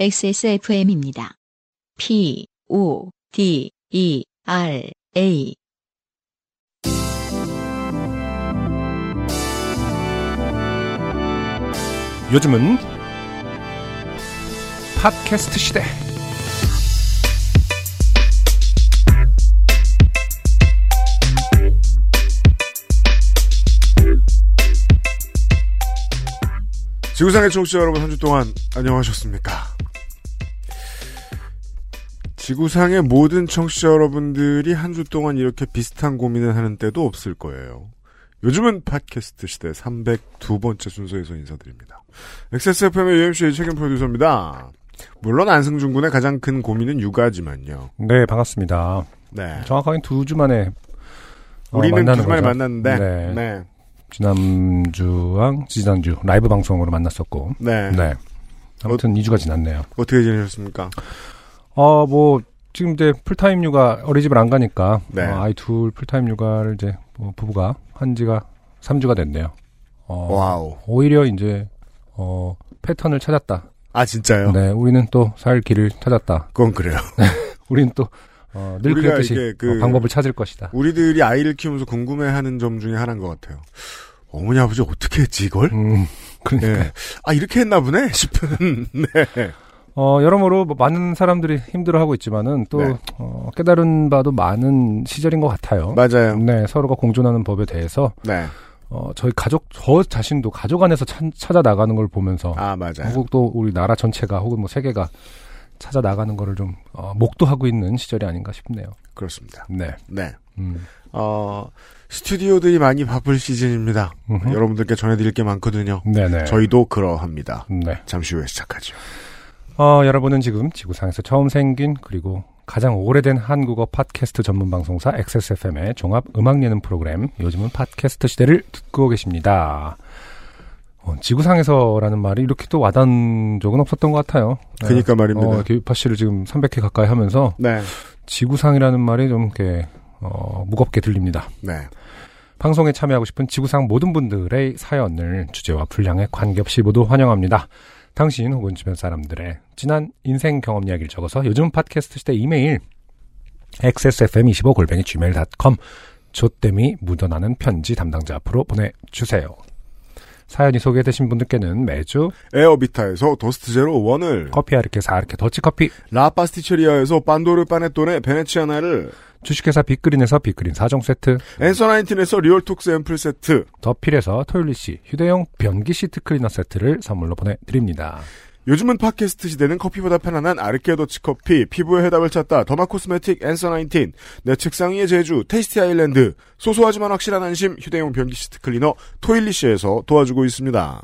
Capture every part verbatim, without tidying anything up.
엑스에스에프엠입니다. 피 오 디 이 알 에이 요즘은 팟캐스트 시대. 지구상의 청취자 여러분, 한 주 동안 안녕하셨습니까? 지구상의 모든 청취자 여러분들이 한 주 동안 이렇게 비슷한 고민을 하는 때도 없을 거예요. 요즘은 팟캐스트 시대 삼백이 번째 순서에서 인사드립니다. 엑스에스에프엠의 유엠씨의 책임 프로듀서입니다. 물론 안승준 군의 가장 큰 고민은 육아지만요. 네, 반갑습니다. 네. 정확하게 두 주 만에 어, 우리는 두 주 만에 만났는데. 네. 네. 지난주랑 지난주 라이브 방송으로 만났었고. 네. 네. 아무튼 어, 이 주가 지났네요. 어떻게 지내셨습니까? 어, 뭐 지금 이제 풀타임 육아, 어린이집을 안 가니까. 네. 어, 아이 둘 풀타임 육아를 이제 뭐 부부가 한 지가 삼 주가 됐네요. 어, 와우. 오히려 이제 어, 패턴을 찾았다. 아, 진짜요? 네. 우리는 또 살 길을 찾았다. 그건 그래요. 우리는 또 어, 늘 그랬듯이 그 어, 방법을 찾을 것이다. 우리들이 아이를 키우면서 궁금해하는 점 중에 하나인 것 같아요. 어머니 아버지 어떻게 했지 이걸? 음, 그러니까. 네. 아, 이렇게 했나 보네 싶은. 네. 어, 여러모로 뭐 많은 사람들이 힘들어하고 있지만은 또 네. 어, 깨달은 바도 많은 시절인 것 같아요. 맞아요. 네, 서로가 공존하는 법에 대해서. 네. 어, 저희 가족, 저 자신도 가족 안에서 찬, 찾아 나가는 걸 보면서. 아, 맞아요. 혹은 또 우리 나라 전체가 혹은 뭐 세계가 찾아 나가는 거를 좀 어, 목도하고 있는 시절이 아닌가 싶네요. 그렇습니다. 네, 네. 음. 어, 스튜디오들이 많이 바쁠 시즌입니다. 음흠. 여러분들께 전해드릴 게 많거든요. 네네. 저희도 그러합니다. 네. 잠시 후에 시작하죠. 어, 여러분은 지금 지구상에서 처음 생긴 그리고 가장 오래된 한국어 팟캐스트 전문 방송사 엑스에스에프엠의 종합 음악 예능 프로그램 요즘은 팟캐스트 시대를 듣고 계십니다. 어, 지구상에서라는 말이 이렇게 또 와닿은 적은 없었던 것 같아요. 그러니까 네. 말입니다. 어, 유파 씨를 지금 삼백 회 가까이 하면서 네. 지구상이라는 말이 좀 이렇게 어, 무겁게 들립니다. 네. 방송에 참여하고 싶은 지구상 모든 분들의 사연을 주제와 분량에 관계없이 모두 환영합니다. 당신 혹은 주변 사람들의 지난 인생 경험 이야기를 적어서 요즘 팟캐스트 시대 이메일 엑스에스에프엠 이십오 골뱅이 지메일 닷컴 조땜이 묻어나는 편지 담당자 앞으로 보내주세요. 사연이 소개되신 분들께는 매주 에어비타에서 더스트 제로 원을, 커피 아르케에서 아르케 더치커피, 라파스티체리아에서 빤도르 파네토네 베네치아나를, 주식회사 빅그린에서 빅그린 사 종 세트, 앤서 나인틴에서 리얼톡스 앰플 세트, 더필에서 토일리시 휴대용 변기 시트 클리너 세트를 선물로 보내드립니다. 요즘은 팟캐스트 시대는 커피보다 편안한 아르케 더치커피, 피부의 해답을 찾다 더마 코스메틱 앤서 나인틴, 내 책상 위의 제주 테이스티 아일랜드, 소소하지만 확실한 안심 휴대용 변기 시트 클리너 토일리시에서 도와주고 있습니다.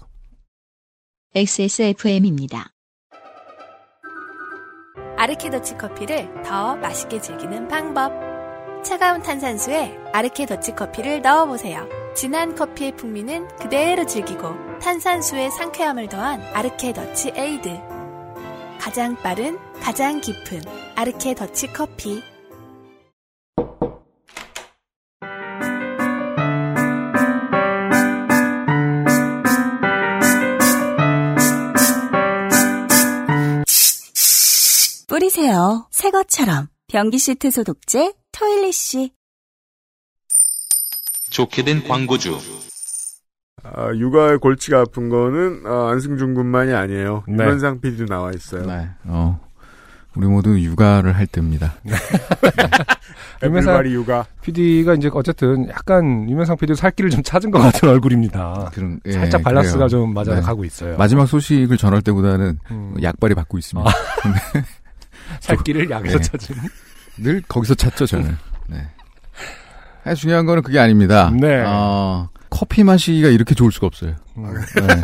엑스에스에프엠입니다. 아르케 더치커피를 더 맛있게 즐기는 방법. 차가운 탄산수에 아르케 더치커피를 넣어보세요. 진한 커피의 풍미는 그대로 즐기고 탄산수의 상쾌함을 더한 아르케 더치 에이드. 가장 빠른, 가장 깊은 아르케 더치 커피. 뿌리세요. 새 것처럼. 변기 시트 소독제 토일리시. 좋게 된 광고주. 아, 육아의 골치가 아픈 거는 아, 안승준 군만이 아니에요. 네. 유현상 피디도 나와 있어요. 네. 어, 우리 모두 육아를 할 때입니다. 유현상 피디가 이제 어쨌든 약간 유현상 피디도 살 길을 좀 찾은 것 같은 얼굴입니다. 그런, 예, 살짝 밸런스가 좀 맞아가고 네. 있어요. 마지막 소식을 전할 때보다는 음. 약발이 받고 있습니다. 아. 살 길을 약에서 네. 찾은. 늘 거기서 찾죠 저는. 네. 중요한 거는 그게 아닙니다. 네. 어, 커피 마시기가 이렇게 좋을 수가 없어요. 음. 네.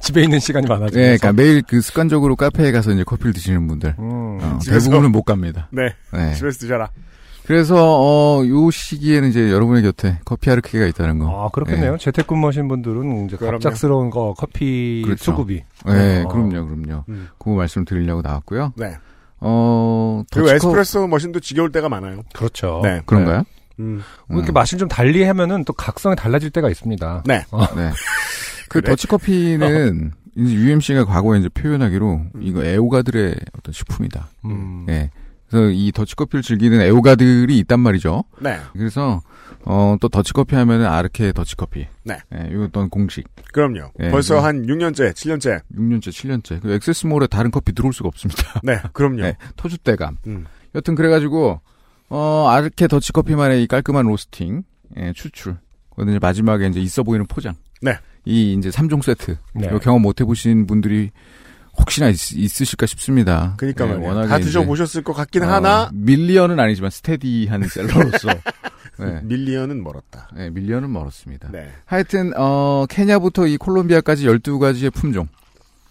집에 있는 시간이 많아지면서. 네, 그러니까 매일 그 습관적으로 카페에 가서 이제 커피를 드시는 분들 음. 어, 대부분은 못 갑니다. 네. 네. 집에서 드셔라. 그래서 어, 요 시기에는 이제 여러분의 곁에 커피 아르케가 있다는 거. 아, 그렇겠네요. 네. 재택근무하신 분들은 이제 그럼요. 갑작스러운 거 커피 그렇죠. 수급이. 네, 어. 그럼요, 그럼요. 음. 그 말씀 드리려고 나왔고요. 네. 어, 그리고 에스프레소 머신도 지겨울 때가 많아요. 그렇죠. 네, 그런가요? 네. 음. 이렇게 음. 맛을 좀 달리 하면은 또 각성이 달라질 때가 있습니다. 네. 어. 네. 그 그래? 더치커피는 이제 유엠씨가 과거에 이제 표현하기로 음. 이거 애호가들의 어떤 식품이다. 음. 네. 그래서 이 더치커피를 즐기는 애호가들이 있단 말이죠. 네. 그래서 어, 또 더치커피 하면은 아르케 더치커피. 네. 네. 이거 어떤 공식. 그럼요. 네. 벌써 네. 한 육 년째, 칠 년째. 육 년째, 칠 년째. 그 엑세스몰에 다른 커피 들어올 수가 없습니다. 네. 그럼요. 네. 터줏대감. 음. 여튼 그래가지고 어, 아르케 더치커피만의 이 깔끔한 로스팅, 예, 추출. 그리고 이제 마지막에 이제 있어 보이는 포장. 네. 이 이제 삼 종 세트. 네. 이거 경험 못 해보신 분들이 혹시나 있, 있으실까 싶습니다. 그니까 네, 말이에요. 다 드셔보셨을 것 같긴 어, 하나. 밀리언은 아니지만 스테디한 셀러로서. 네. 밀리언은 멀었다. 네, 밀리언은 멀었습니다. 네. 하여튼, 어, 케냐부터 이 콜롬비아까지 열두 가지의 품종.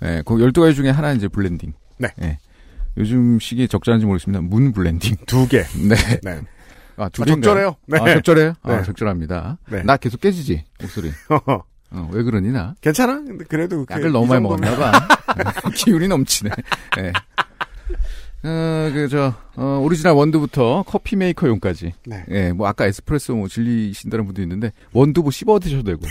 네, 그 열두 가지 중에 하나 이제 블렌딩. 네. 네. 요즘 시기에 적절한지 모르겠습니다. 문 블렌딩. 두 개. 네. 네. 아, 두 개. 아, 적절해요? 네. 아, 적절해요? 네. 아, 적절합니다. 네. 나 계속 깨지지? 목소리. 어, 왜 그러니, 나? 괜찮아? 근데 그래도. 약을 너무 많이 정도면... 먹었나봐. 기운이 넘치네. 네. 어, 그, 저, 어, 오리지널 원두부터 커피 메이커용까지. 네. 예, 뭐, 아까 에스프레소 뭐 질리신다는 분도 있는데, 원두 뭐 씹어 드셔도 되고,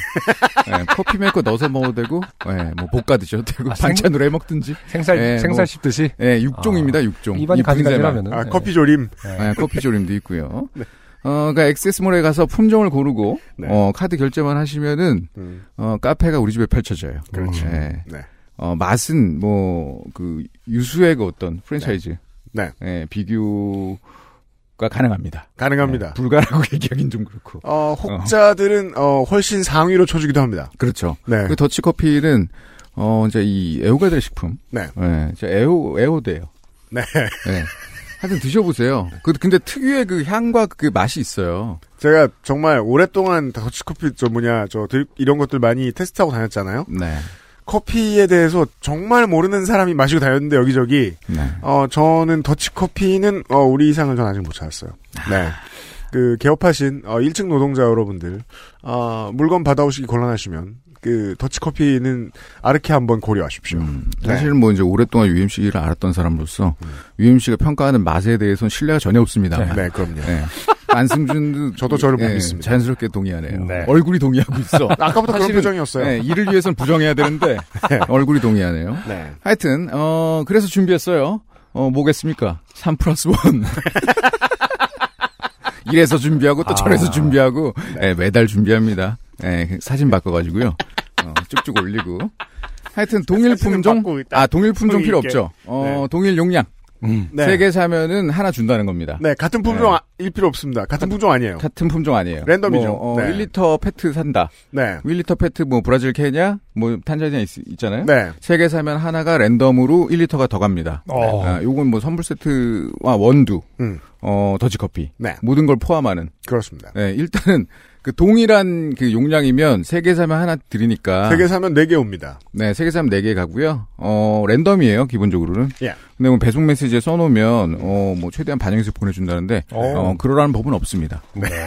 예, 커피 메이커 넣어서 먹어도 되고, 예, 뭐, 볶아 드셔도 되고, 아, 반찬으로 해 먹든지. 생살, 예, 생살 뭐, 씹듯이? 예, 육종입니다, 아, 육종. 입안이 가득하면은. 아, 커피 조림. 예, 예 커피 조림도 있고요. 네. 어, 그러니까 엑세스몰에 가서 품종을 고르고 네. 어, 카드 결제만 하시면은 음. 어, 카페가 우리 집에 펼쳐져요. 그렇죠. 네. 네. 어, 맛은 뭐 그 유수의 그 어떤 프랜차이즈 네. 네. 네, 비교가 가능합니다. 가능합니다. 네, 불가라고 얘기하긴 좀 그렇고. 어, 혹자들은 어. 어, 훨씬 상위로 쳐주기도 합니다. 그렇죠. 네. 그 더치 커피는 어, 이제 이 애호가들의 식품. 네. 네. 애호 애호대요. 네. 네. 하여튼 드셔보세요. 그, 근데 특유의 그 향과 그 맛이 있어요. 제가 정말 오랫동안 더치커피, 저 뭐냐, 저 이런 것들 많이 테스트하고 다녔잖아요. 네. 커피에 대해서 정말 모르는 사람이 마시고 다녔는데, 여기저기. 네. 어, 저는 더치커피는, 어, 우리 이상은 전 아직 못 찾았어요. 네. 그, 개업하신, 어, 일 층 노동자 여러분들, 어, 물건 받아오시기 곤란하시면, 그, 더치커피는 아르케 한번 고려하십시오. 음, 사실은 네. 뭐 이제 오랫동안 유엠씨를 알았던 사람으로서, 음. 유엠씨가 평가하는 맛에 대해서는 신뢰가 전혀 없습니다. 네, 네 그럼요. 네. 안승준도. 저도 저를 네, 못 믿습니다. 자연스럽게 동의하네요. 네. 얼굴이 동의하고 있어. 아까부터 그런 표정이었어요. 네, 이를 위해서는 부정해야 되는데, 네. 얼굴이 동의하네요. 네. 하여튼, 어, 그래서 준비했어요. 어, 뭐겠습니까? 삼 플러스 일. 이래서 준비하고 또 저래서 아. 준비하고 네. 예, 매달 준비합니다. 예, 사진 바꿔가지고요. 어, 쭉쭉 올리고. 하여튼 동일 품종 아 동일 품종 필요 있게. 없죠. 어 네. 동일 용량. 음. 네. 세 개 사면은 하나 준다는 겁니다. 네 같은 품종 네. 일 필요 없습니다. 같은 가, 품종 아니에요. 같은 품종 아니에요. 랜덤이죠. 뭐, 어, 네. 일 리터 페트 산다. 네. 일 리터 페트 뭐 브라질, 케냐, 뭐 탄자니아 있, 있잖아요. 네. 세 개 사면 하나가 랜덤으로 일 리터가 더 갑니다. 어. 아, 요건 뭐 선불 세트와 원두, 음. 어 더치 커피, 네. 모든 걸 포함하는. 그렇습니다. 네 일단은. 그 동일한 그 용량이면 세 개 사면 하나 드리니까 세 개 사면 네 개 옵니다. 네, 세 개 사면 네 개 가고요. 어, 랜덤이에요, 기본적으로는. 예. 근데 뭐 배송 메시지에 써 놓으면 어, 뭐 최대한 반영해서 보내 준다는데 어, 그러라는 법은 없습니다. 네. 네.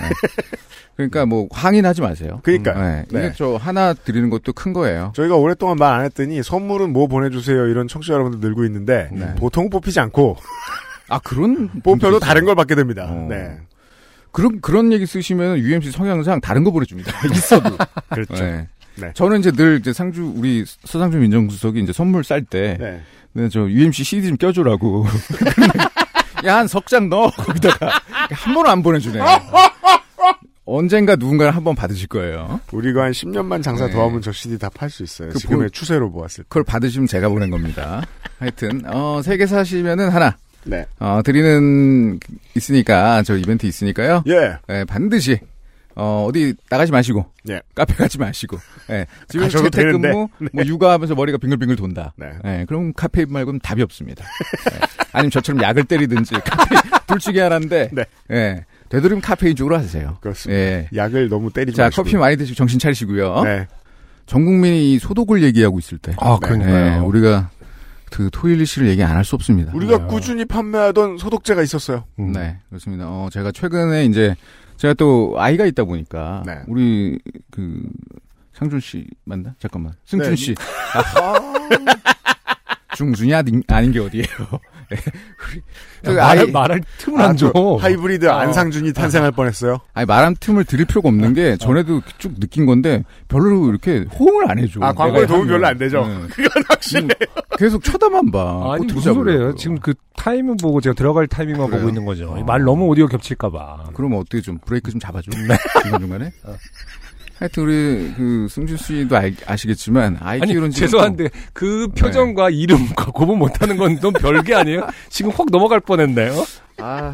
그러니까 뭐 항의하지 마세요. 그러니까. 네. 네. 이게 저 하나 드리는 것도 큰 거예요. 저희가 오랫동안 말 안 했더니 선물은 뭐 보내 주세요. 이런 청취자 여러분들 늘고 있는데 네. 보통 뽑히지 않고 아, 그런 뽑혀도 다른 걸 받게 됩니다. 어. 네. 그런 그런 얘기 쓰시면 유엠씨 성향상 다른 거 보내줍니다. 있어도 그렇죠. 네. 네. 저는 이제 늘 이제 상주 우리 서상준 민정수석이 이제 선물 쌀 때, 네. 네, 저 유엠씨 씨디 좀 껴주라고. 야, 한 석 장 넣어 거기다가 한 번은 안 보내주네. 언젠가 누군가를 한번 받으실 거예요. 우리가 한 십 년만 장사 네. 더 하면 저 씨디 다 팔 수 있어요. 그 지금의 보, 추세로 보았을 때. 그걸 받으시면 제가 보낸 겁니다. 하여튼 어, 세 개 사시면은 하나. 네. 어, 드리는, 있으니까, 저 이벤트 있으니까요. 예. 예, 반드시, 어, 어디 나가지 마시고. 예. 카페 가지 마시고. 예. 지금 재택근무, 되는데. 뭐, 네. 육아하면서 머리가 빙글빙글 돈다. 네. 예, 그럼 카페인 말고는 답이 없습니다. 예. 아니면 저처럼 약을 때리든지, 카페, 둘 중에 하나인데. 네. 예. 되도록이면 카페인 쪽으로 하세요. 그렇습니다. 예. 약을 너무 때리지 자, 마시고. 커피 많이 드시고 정신 차리시고요. 네. 전 국민이 소독을 얘기하고 있을 때. 아, 그러니까요. 예, 우리가. 그 토일리시를 얘기 안 할 수 없습니다. 우리가 네. 꾸준히 판매하던 소독제가 있었어요. 음. 네, 그렇습니다. 어, 제가 최근에 이제 제가 또 아이가 있다 보니까 네. 우리 그 상준 씨 맞나? 잠깐만 승준 네. 씨 아, 중순이 아닌, 아닌 게 어디예요? 야, 말할, 아이, 말할 틈을 아, 안 줘. 하이브리드 어. 안상준이 탄생할 뻔했어요. 아니 말할 틈을 드릴 필요가 없는 게 전에도 쭉 느낀 건데 별로 이렇게 호응을 안 해줘. 아 광고에 도움 별로 안 되죠. 네. 그건 확실히 계속 쳐다만 봐. 아니 무슨 소리예요? 지금 그 타이밍 보고 제가 들어갈 타이밍만 그래요? 보고 있는 거죠. 어. 말 너무 오디오 겹칠까봐. 그러면 어떻게 좀 브레이크 좀 잡아줘. 중간 중간에. 어. 하여튼 우리 그 승준 씨도 아, 아시겠지만 아이큐는 죄송한데 그 표정과 네. 이름과 구분 못하는 건 좀 별게 아니에요? 지금 확 넘어갈 뻔했네요. 아,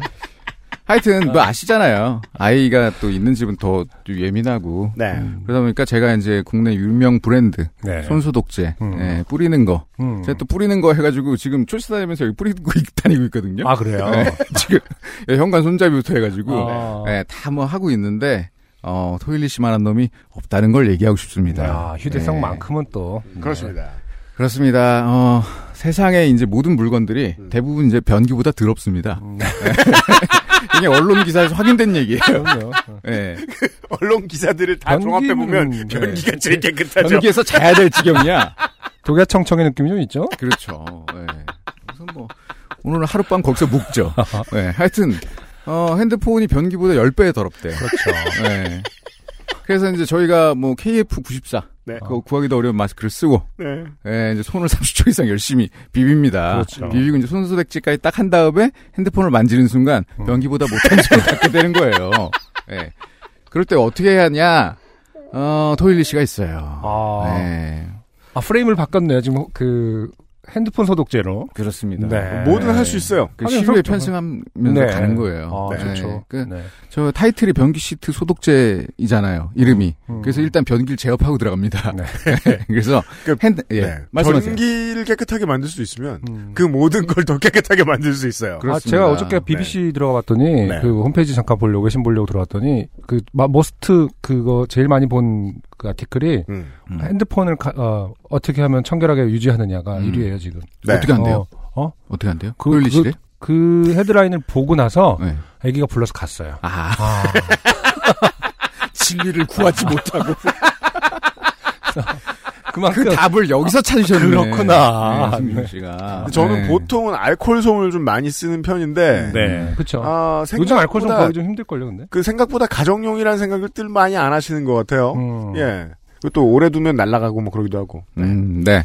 하여튼 아. 뭐 아시잖아요. 아이가 또 있는 집은 더 예민하고 네. 음, 그러다 보니까 제가 이제 국내 유명 브랜드 네. 손소독제 음. 네, 뿌리는 거 음. 제가 또 뿌리는 거 해가지고 지금 출시다니면서 여기 뿌리고 다니고 있거든요. 아 그래요? 네, 지금 현관 손잡이부터 해가지고 아. 네, 다 뭐 하고 있는데. 어, 토일리시만한 놈이 없다는 걸 얘기하고 싶습니다. 야, 휴대성만큼은 네. 또. 네. 그렇습니다. 그렇습니다. 어, 세상에 이제 모든 물건들이 음. 대부분 이제 변기보다 더럽습니다. 음. 이게 언론 기사에서 확인된 얘기예요. 네. 그 언론 기사들을 다 종합해 보면 변기가 네. 제일 깨끗하죠. 변기에서 자야 될 지경이야. 독야청청의 느낌이 좀 있죠? 그렇죠. 네. 그래서 뭐 오늘 하룻밤 거기서 묵죠. 네. 하여튼. 어, 핸드폰이 변기보다 열 배 더럽대. 그렇죠. 네. 그래서 이제 저희가 뭐 케이에프 구십사. 네. 그거 구하기도 어려운 마스크를 쓰고. 네. 네. 이제 손을 삼십 초 이상 열심히 비빕니다. 그렇죠. 비비고 이제 손소독제까지 딱 한 다음에 핸드폰을 만지는 순간 음. 변기보다 못한 손을 닦게 되는 거예요. 예. 네. 그럴 때 어떻게 해야 하냐. 어, 토일리시가 있어요. 아. 네. 아, 프레임을 바꿨네요. 지금 그, 핸드폰 소독제로. 그렇습니다. 네. 뭐든 할 수 있어요. 그 시류에 편승하면서 네. 가는 거예요. 아, 네. 좋죠. 그, 네. 저 타이틀이 변기 시트 소독제이잖아요. 이름이. 음, 음. 그래서 일단 변기를 제압하고 들어갑니다. 네. 그래서 그러니까, 핸드, 예. 네. 말씀하세요. 변기를 깨끗하게 만들 수 있으면 음. 그 모든 걸 더 깨끗하게 만들 수 있어요. 그렇습니다. 아, 제가 어저께 비비씨 네. 들어가 봤더니 네. 그 홈페이지 잠깐 보려고 외신 보려고 들어갔더니 그 머스트 그거 제일 많이 본 그 아티클이 음. 핸드폰을 가, 어, 어떻게 하면 청결하게 유지하느냐가 음. 일 위예요 지금. 네. 어떻게 안 돼요? 어? 어? 어떻게 안 돼요? 그, 그, 그 헤드라인을 보고 나서 네. 아기가 불러서 갔어요. 아. 아. 진리를 구하지 못하고. 그만큼 그 답을 여기서 찾으셨네. 그렇구나. 네, 네. 씨가. 저는 네. 보통은 알코올 솜을 좀 많이 쓰는 편인데. 네. 그렇죠. 아, 요즘 알코올 솜 구하기 좀 힘들걸요, 근데. 그 생각보다 가정용이라는 생각을 들 많이 안 하시는 것 같아요. 음. 예. 또 오래 두면 날아가고 뭐 그러기도 하고. 네. 음, 네.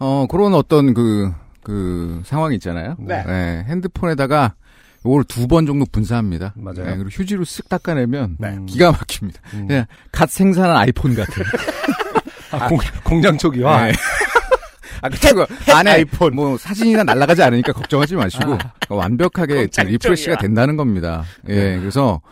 어, 그런 어떤 그, 그 상황이 있잖아요. 네. 네. 핸드폰에다가 이걸 두 번 정도 분사합니다. 맞아요. 네. 그리고 휴지로 쓱 닦아내면 네. 기가 막힙니다. 음. 그냥 갓 생산한 아이폰 같은. 아, 공, 공장 초기화. 네. 아, 그리고 안에 아이폰. 뭐 사진이나 날아가지 않으니까 걱정하지 마시고 아. 완벽하게 리프레시가 된다는 겁니다. 예, 네. 그래서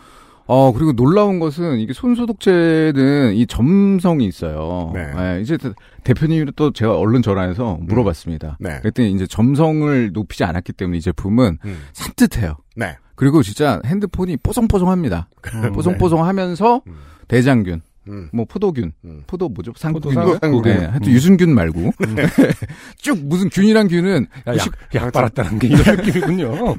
어 그리고 놀라운 것은 이게 손소독제는 이 점성이 있어요. 네. 네, 이제 대표님이 또 제가 얼른 전화해서 물어봤습니다. 네. 그랬더니 이제 점성을 높이지 않았기 때문에 이 제품은 음. 산뜻해요. 네. 그리고 진짜 핸드폰이 뽀송뽀송합니다. 음, 뽀송뽀송하면서 네. 대장균. 음. 뭐 포도균, 음. 포도 뭐죠? 상구균, 상구균. 네, 하여튼 음. 유순균 말고 네. 쭉 무슨 균이란 균은 약 빨았다는 게 이런 느낌이군요.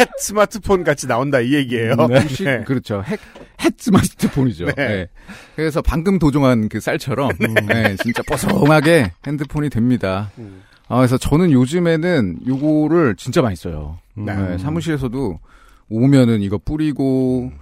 햇 스마트폰 같이 나온다 이 얘기예요. 네. 네. 그렇죠. 햇, 햇 스마트폰이죠. 네. 네. 그래서 방금 도종한 그 쌀처럼 네. 네, 진짜 뽀송하게 핸드폰이 됩니다. 음. 아, 그래서 저는 요즘에는 요거를 진짜 많이 써요. 음. 네, 사무실에서도 오면은 이거 뿌리고. 음.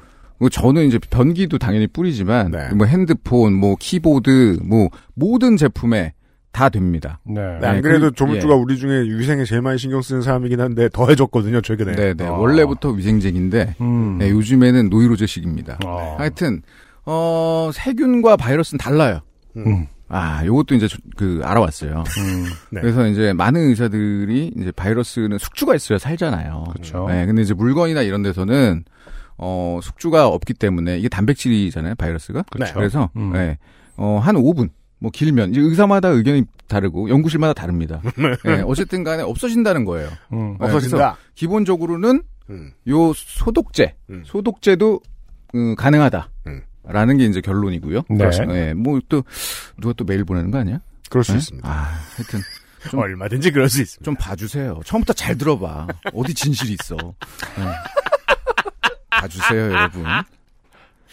저는 이제 변기도 당연히 뿌리지만 네. 뭐 핸드폰, 뭐 키보드, 뭐 모든 제품에 다 됩니다. 네. 네. 안 그래도 조물주가 예. 우리 중에 위생에 제일 많이 신경 쓰는 사람이긴 한데 더 해줬거든요 최근에. 네네. 아. 원래부터 위생쟁인데 음. 네, 요즘에는 노이로제식입니다. 아. 하여튼 어, 세균과 바이러스는 달라요. 음. 아, 요것도 이제 그 알아왔어요. 음. 네. 그래서 이제 많은 의사들이 이제 바이러스는 숙주가 있어야 살잖아요. 그렇죠. 네. 근데 이제 물건이나 이런 데서는 어, 숙주가 없기 때문에, 이게 단백질이잖아요, 바이러스가. 그렇죠. 그래서, 음. 네, 어, 한 오 분, 뭐, 길면, 이제 의사마다 의견이 다르고, 연구실마다 다릅니다. 네, 어쨌든 간에 없어진다는 거예요. 음, 네, 없어진다. 기본적으로는, 음. 요 소독제, 음. 소독제도, 음, 가능하다. 음. 라는 게 이제 결론이고요. 네. 네. 뭐, 또, 누가 또 메일 보내는 거 아니야? 그럴 수 네? 있습니다. 아, 하여튼. 좀, 얼마든지 그럴 수 있습니다. 좀 봐주세요. 처음부터 잘 들어봐. 어디 진실이 있어. 네. 봐주세요, 여러분.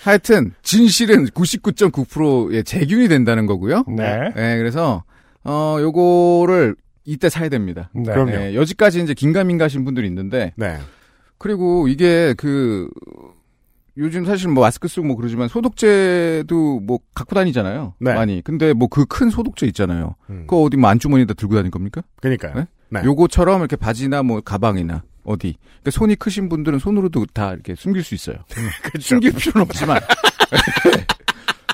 하여튼, 진실은 구십구 점 구 퍼센트의 제균이 된다는 거고요. 네. 네, 그래서, 어, 요거를 이때 사야 됩니다. 네. 그럼요. 네, 여지까지 이제 긴가민가 하신 분들이 있는데. 네. 그리고 이게 그, 요즘 사실 뭐 마스크 쓰고 뭐 그러지만 소독제도 뭐 갖고 다니잖아요. 네. 많이. 근데 뭐 그 큰 소독제 있잖아요. 음. 그거 어디 뭐 안주머니에다 들고 다닐 겁니까? 그니까요. 네? 네. 요거처럼 이렇게 바지나 뭐 가방이나 어디. 그러니까 손이 크신 분들은 손으로도 다 이렇게 숨길 수 있어요. 그렇죠. 숨길 필요는 없지만.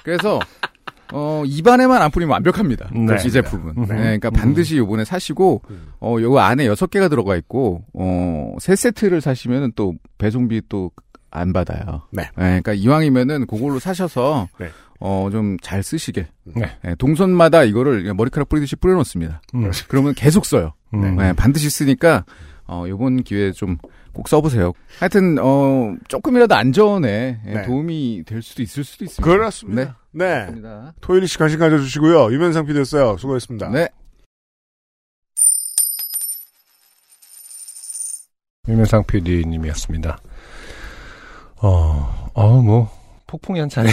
그래서, 어, 입안에만 안 뿌리면 완벽합니다. 네. 이 제품은. 네. 네. 그러니까 반드시 요번에 사시고, 음. 어, 요거 안에 여섯 개가 들어가 있고, 어, 세 세트를 사시면은 또 배송비 또 안 받아요. 네. 네. 그러니까 이왕이면은 그걸로 사셔서, 네. 어, 좀 잘 쓰시게. 네. 네. 동선마다 이거를 머리카락 뿌리듯이 뿌려놓습니다. 음. 그러면 계속 써요. 음. 네. 반드시 쓰니까, 어, 요번 기회에 좀 꼭 써보세요. 하여튼, 어, 조금이라도 안전에 네. 도움이 될 수도 있을 수도 있습니다. 그렇습니다. 네. 네. 토일리시 관심 가져주시고요. 유면상 피디였어요. 수고했습니다. 네. 유면상 피디님이었습니다. 어, 어, 뭐, 폭풍이 한 차례.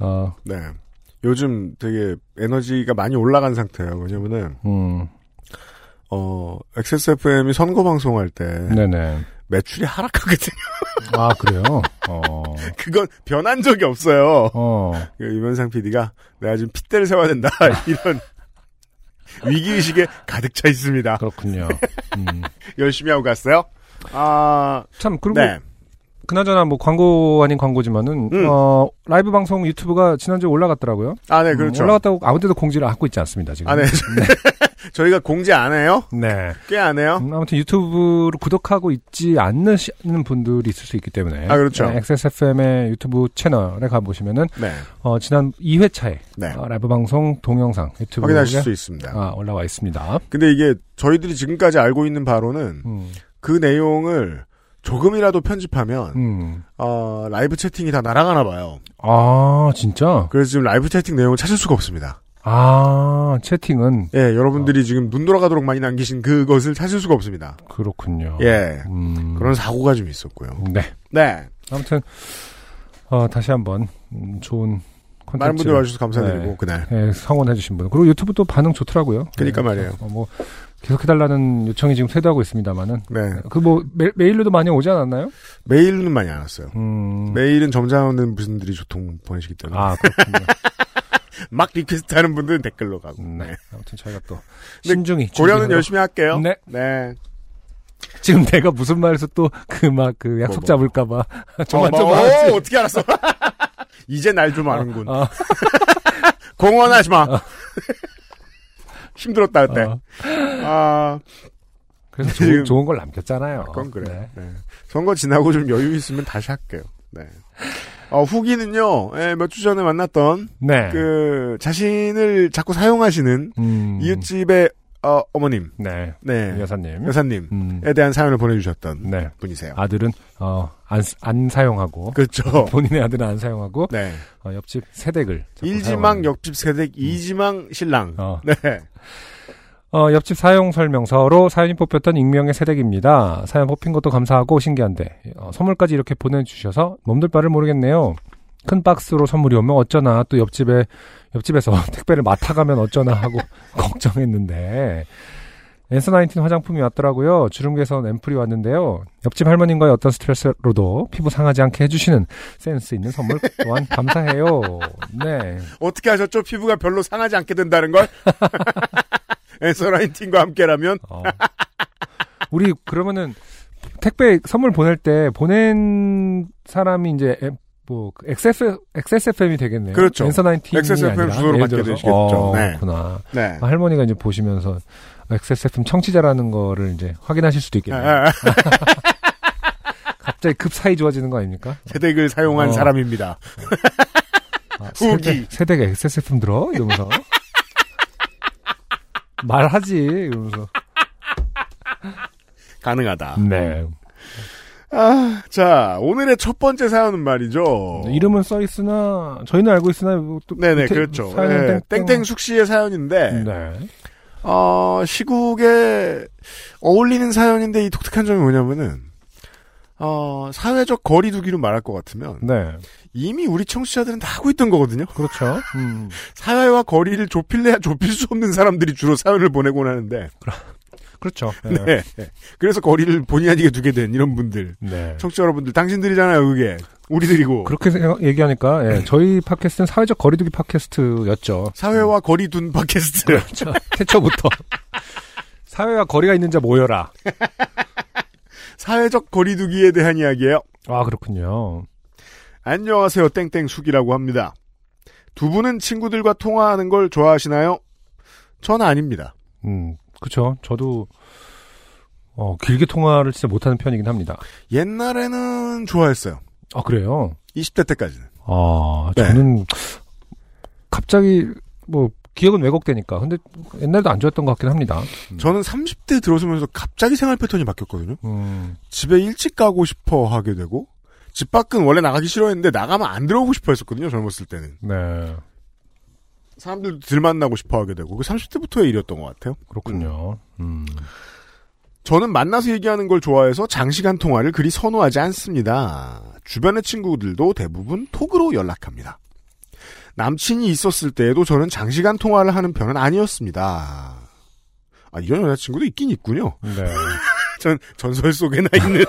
어. 네. 요즘 되게 에너지가 많이 올라간 상태예요. 왜냐면은, 음. 어, 엑스에스에프엠이 선거 방송할 때. 네네. 매출이 하락하거든요. 아, 그래요? 어. 그건 변한 적이 없어요. 어. 유면상 피디가 내가 지금 핏대를 세워야 된다. 이런 위기의식에 가득 차 있습니다. 그렇군요. 음. 열심히 하고 갔어요. 아. 참, 그리고. 네. 그나저나 뭐 광고 아닌 광고지만은 음. 어 라이브 방송 유튜브가 지난주에 올라갔더라고요. 아, 네, 그렇죠. 음, 올라갔다고 아무데도 공지를 하고 있지 않습니다 지금. 아, 네. 네. 저희가 공지 안 해요? 네, 꽤 안 해요. 음, 아무튼 유튜브를 구독하고 있지 않는 분들이 있을 수 있기 때문에. 아, 그렇죠. 네, 엑스에스에프엠의 유튜브 채널에 가보시면은 네. 어, 지난 이 회차에 네. 어, 라이브 방송 동영상 유튜브에 확인하실 수 있습니다. 아, 올라와 있습니다. 근데 이게 저희들이 지금까지 알고 있는 바로는 음. 그 내용을 조금이라도 편집하면 음. 어, 라이브 채팅이 다 날아가나 봐요. 아, 진짜? 그래서 지금 라이브 채팅 내용을 찾을 수가 없습니다. 아, 채팅은? 예, 여러분들이 어. 지금 눈 돌아가도록 많이 남기신 그것을 찾을 수가 없습니다. 그렇군요. 예, 음. 그런 사고가 좀 있었고요. 네. 네. 아무튼 어, 다시 한번 좋은 콘텐츠. 많은 분들 와주셔서 감사드리고 네. 그날. 예, 성원해주신 분. 그리고 유튜브 또 반응 좋더라고요. 그러니까 네. 말이에요. 어, 뭐. 계속해달라는 요청이 지금 쇄도하고 있습니다만은. 네. 그 뭐, 메일로도 많이 오지 않았나요? 메일로는 많이 안 왔어요. 음. 메일은 점잖은 분들이 보통 보내시기 때문에. 아, 그렇군요. 막 리퀘스트 하는 분들은 댓글로 가고. 네. 네. 아무튼 저희가 또. 신중히. 고려는 열심히 할게요. 네. 네. 지금 내가 무슨 말에서 또 그 막 그 약속 뭐, 뭐. 잡을까봐. 정말 좀. 어, 어, 어떻게 알았어? 이제 날 좀 아는군. 어, 어. 공언하지 마. 어. 힘들었다 그때. 어. 아, 그래서 좋은, 좋은 걸 남겼잖아요. 그건 그래. 네. 네. 선거 지나고 좀 여유 있으면 다시 할게요. 네. 어, 후기는요. 예, 몇 주 전에 만났던 네. 그 자신을 자꾸 사용하시는 음. 이웃집의 어, 어머님, 네, 네. 여사님, 여사님에 음. 대한 사연을 보내주셨던 네. 분이세요. 아들은 어, 안, 안 사용하고, 그렇죠. 본인의 아들은 안 사용하고, 네. 어, 옆집 새댁을 일지망 옆집 새댁 이지망 신랑, 어. 네. 어, 옆집 사용 설명서로 사연이 뽑혔던 익명의 새댁입니다. 사연 뽑힌 것도 감사하고 신기한데 어, 선물까지 이렇게 보내주셔서 몸둘 바를 모르겠네요. 큰 박스로 선물이 오면 어쩌나 또 옆집에 옆집에서 택배를 맡아가면 어쩌나 하고 걱정했는데 Answer 십구 화장품이 왔더라고요. 주름개선 앰플이 왔는데요. 옆집 할머님과의 어떤 스트레스로도 피부 상하지 않게 해주시는 센스 있는 선물 또한 감사해요. 네. 어떻게 하셨죠? 피부가 별로 상하지 않게 된다는 걸? Answer 십구과 함께라면? 어. 우리 그러면은 택배 선물 보낼 때 보낸 사람이 이제 앰 뭐 엑스에스, 엑스에스에프엠이 되겠네요. 그렇죠. 엔서십구이 엑스에스에프엠 주소로 받게 되시겠죠. 어, 네. 그렇구나. 네. 아, 할머니가 이제 보시면서 엑스에스에프엠 청취자라는 거를 이제 확인하실 수도 있겠네요. 아, 아. 갑자기 급 사이 좋아지는 거 아닙니까? 세댁을 사용한 어. 사람입니다. 아, 후기. 세댁 엑스에스에프엠 들어? 이러면서. 말하지. 이러면서. 가능하다. 네. 아, 자, 오늘의 첫 번째 사연은 말이죠. 이름은 써있으나, 저희는 알고 있으나, 또 네네, 밑에, 그렇죠. 네, 땡땡. 땡땡숙 씨의 사연인데, 네. 어, 시국에 어울리는 사연인데, 이 독특한 점이 뭐냐면은, 어, 사회적 거리 두기로 말할 것 같으면 네. 이미 우리 청취자들은 다 하고 있던 거거든요. 그렇죠. 음. 사회와 거리를 좁힐래야 좁힐 수 없는 사람들이 주로 사연을 보내곤 하는데 그렇죠. 네. 네. 그래서 거리를 본의 아니게 두게 된 이런 분들. 네. 청취자 여러분들 당신들이잖아요. 그게. 우리들이고. 그렇게 생각, 얘기하니까 네. 저희 팟캐스트는 사회적 거리 두기 팟캐스트였죠. 사회와 음. 거리 둔 팟캐스트. 그렇죠. 태초부터. 사회와 거리가 있는 자 모여라. 사회적 거리두기에 대한 이야기예요. 아, 그렇군요. 안녕하세요. 땡땡숙이라고 합니다. 두 분은 친구들과 통화하는 걸 좋아하시나요? 전 아닙니다. 음, 그렇죠. 저도 어, 길게 통화를 진짜 못하는 편이긴 합니다. 옛날에는 좋아했어요. 아, 그래요? 이십 대 때까지는. 아, 저는 네. 갑자기 뭐 기억은 왜곡되니까. 근데 옛날도 안 좋았던 것 같긴 합니다. 저는 삼십 대 들어서면서 갑자기 생활 패턴이 바뀌었거든요. 음. 집에 일찍 가고 싶어 하게 되고 집 밖은 원래 나가기 싫어했는데 나가면 안 들어오고 싶어 했었거든요. 젊었을 때는. 네. 사람들도 덜 만나고 싶어 하게 되고. 삼십 대부터의 일이었던 것 같아요. 그렇군요. 음. 저는 만나서 얘기하는 걸 좋아해서 장시간 통화를 그리 선호하지 않습니다. 주변의 친구들도 대부분 톡으로 연락합니다. 남친이 있었을 때에도 저는 장시간 통화를 하는 편은 아니었습니다. 아, 이런 여자친구도 있긴 있군요. 네. 전, 전설 속에나 있는.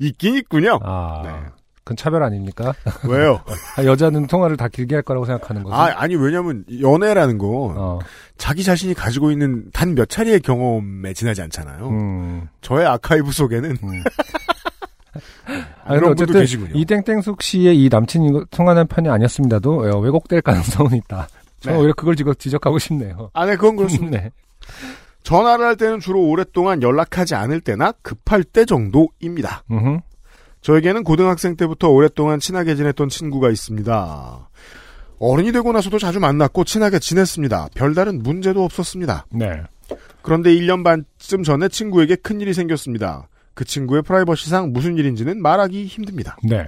있긴 있군요. 아, 네. 그건 차별 아닙니까? 왜요? 아, 여자는 통화를 다 길게 할 거라고 생각하는 거죠? 아, 아니, 왜냐면, 연애라는 건, 어. 자기 자신이 가지고 있는 단 몇 차례의 경험에 지나지 않잖아요. 음. 저의 아카이브 속에는. 음. 아니, 어쨌든 이 땡땡숙 씨의 이 남친이 통하는 편이 아니었습니다도 왜곡될 가능성은 있다. 저는 네. 오히려 그걸 지적하고 싶네요. 아, 네, 그건 그렇습니다. 네. 전화를 할 때는 주로 오랫동안 연락하지 않을 때나 급할 때 정도입니다. 으흠. 저에게는 고등학생 때부터 오랫동안 친하게 지냈던 친구가 있습니다. 어른이 되고 나서도 자주 만났고 친하게 지냈습니다. 별다른 문제도 없었습니다. 네. 그런데 일 년 반쯤 전에 친구에게 큰일이 생겼습니다. 그 친구의 프라이버시상 무슨 일인지는 말하기 힘듭니다. 네.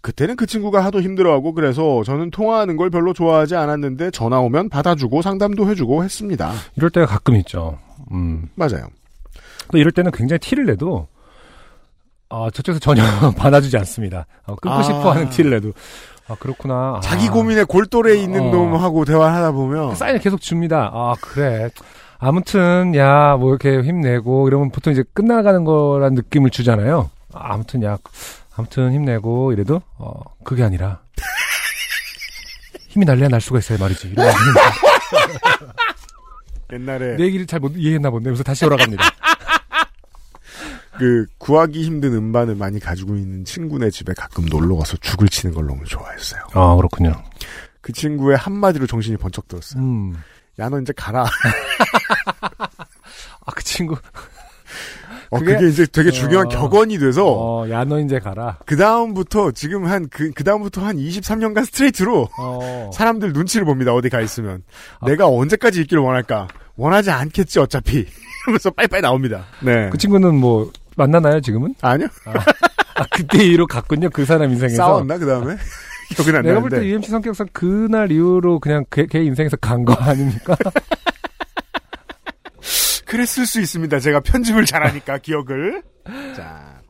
그때는 그 친구가 하도 힘들어하고 그래서 저는 통화하는 걸 별로 좋아하지 않았는데 전화 오면 받아주고 상담도 해주고 했습니다. 이럴 때가 가끔 있죠. 음. 맞아요. 또 이럴 때는 굉장히 티를 내도 아, 저쪽에서 전혀 받아주지 않습니다. 아, 끊고 아. 싶어하는 티를 내도 아, 그렇구나. 아. 자기 고민의 골똘에 있는 어. 놈하고 대화를 하다 보면 사인을 계속 줍니다. 아, 그래. 아무튼 야 뭐 이렇게 힘내고 이러면 보통 이제 끝나가는 거란 느낌을 주잖아요. 아, 아무튼 야 아무튼 힘내고 이래도 어 그게 아니라 힘이 날려야 날 수가 있어요 말이지. 옛날에 내 얘기를 잘 못 이해했나 본데 그래서 다시 돌아갑니다. 그 구하기 힘든 음반을 많이 가지고 있는 친구네 집에 가끔 놀러 가서 죽을 치는 걸 너무 좋아했어요. 아, 그렇군요. 그 친구의 한마디로 정신이 번쩍 들었어요. 음. 야, 너 이제 가라. 아, 그 친구. 어, 그게, 그게 이제 되게 중요한 어, 격언이 돼서. 어, 야, 너 이제 가라. 그다음부터 지금 한, 그, 그다음부터 한 이십삼 년간 스트레이트로. 어. 사람들 눈치를 봅니다. 어디 가 있으면. 아. 내가 언제까지 있기를 원할까? 원하지 않겠지, 어차피. 이러면서 빨리빨리 나옵니다. 네. 그 친구는 뭐, 만나나요, 지금은? 아니요. 아, 아 그때 이후로 갔군요. 그 사람 인생에서. 싸웠나, 그 다음에? 기억은 안 나는데. 내가 볼 때 유엠씨 성격상 그날 이후로 그냥 걔, 걔 인생에서 간 거 아닙니까? 그랬을 수 있습니다. 제가 편집을 잘하니까 기억을. 자.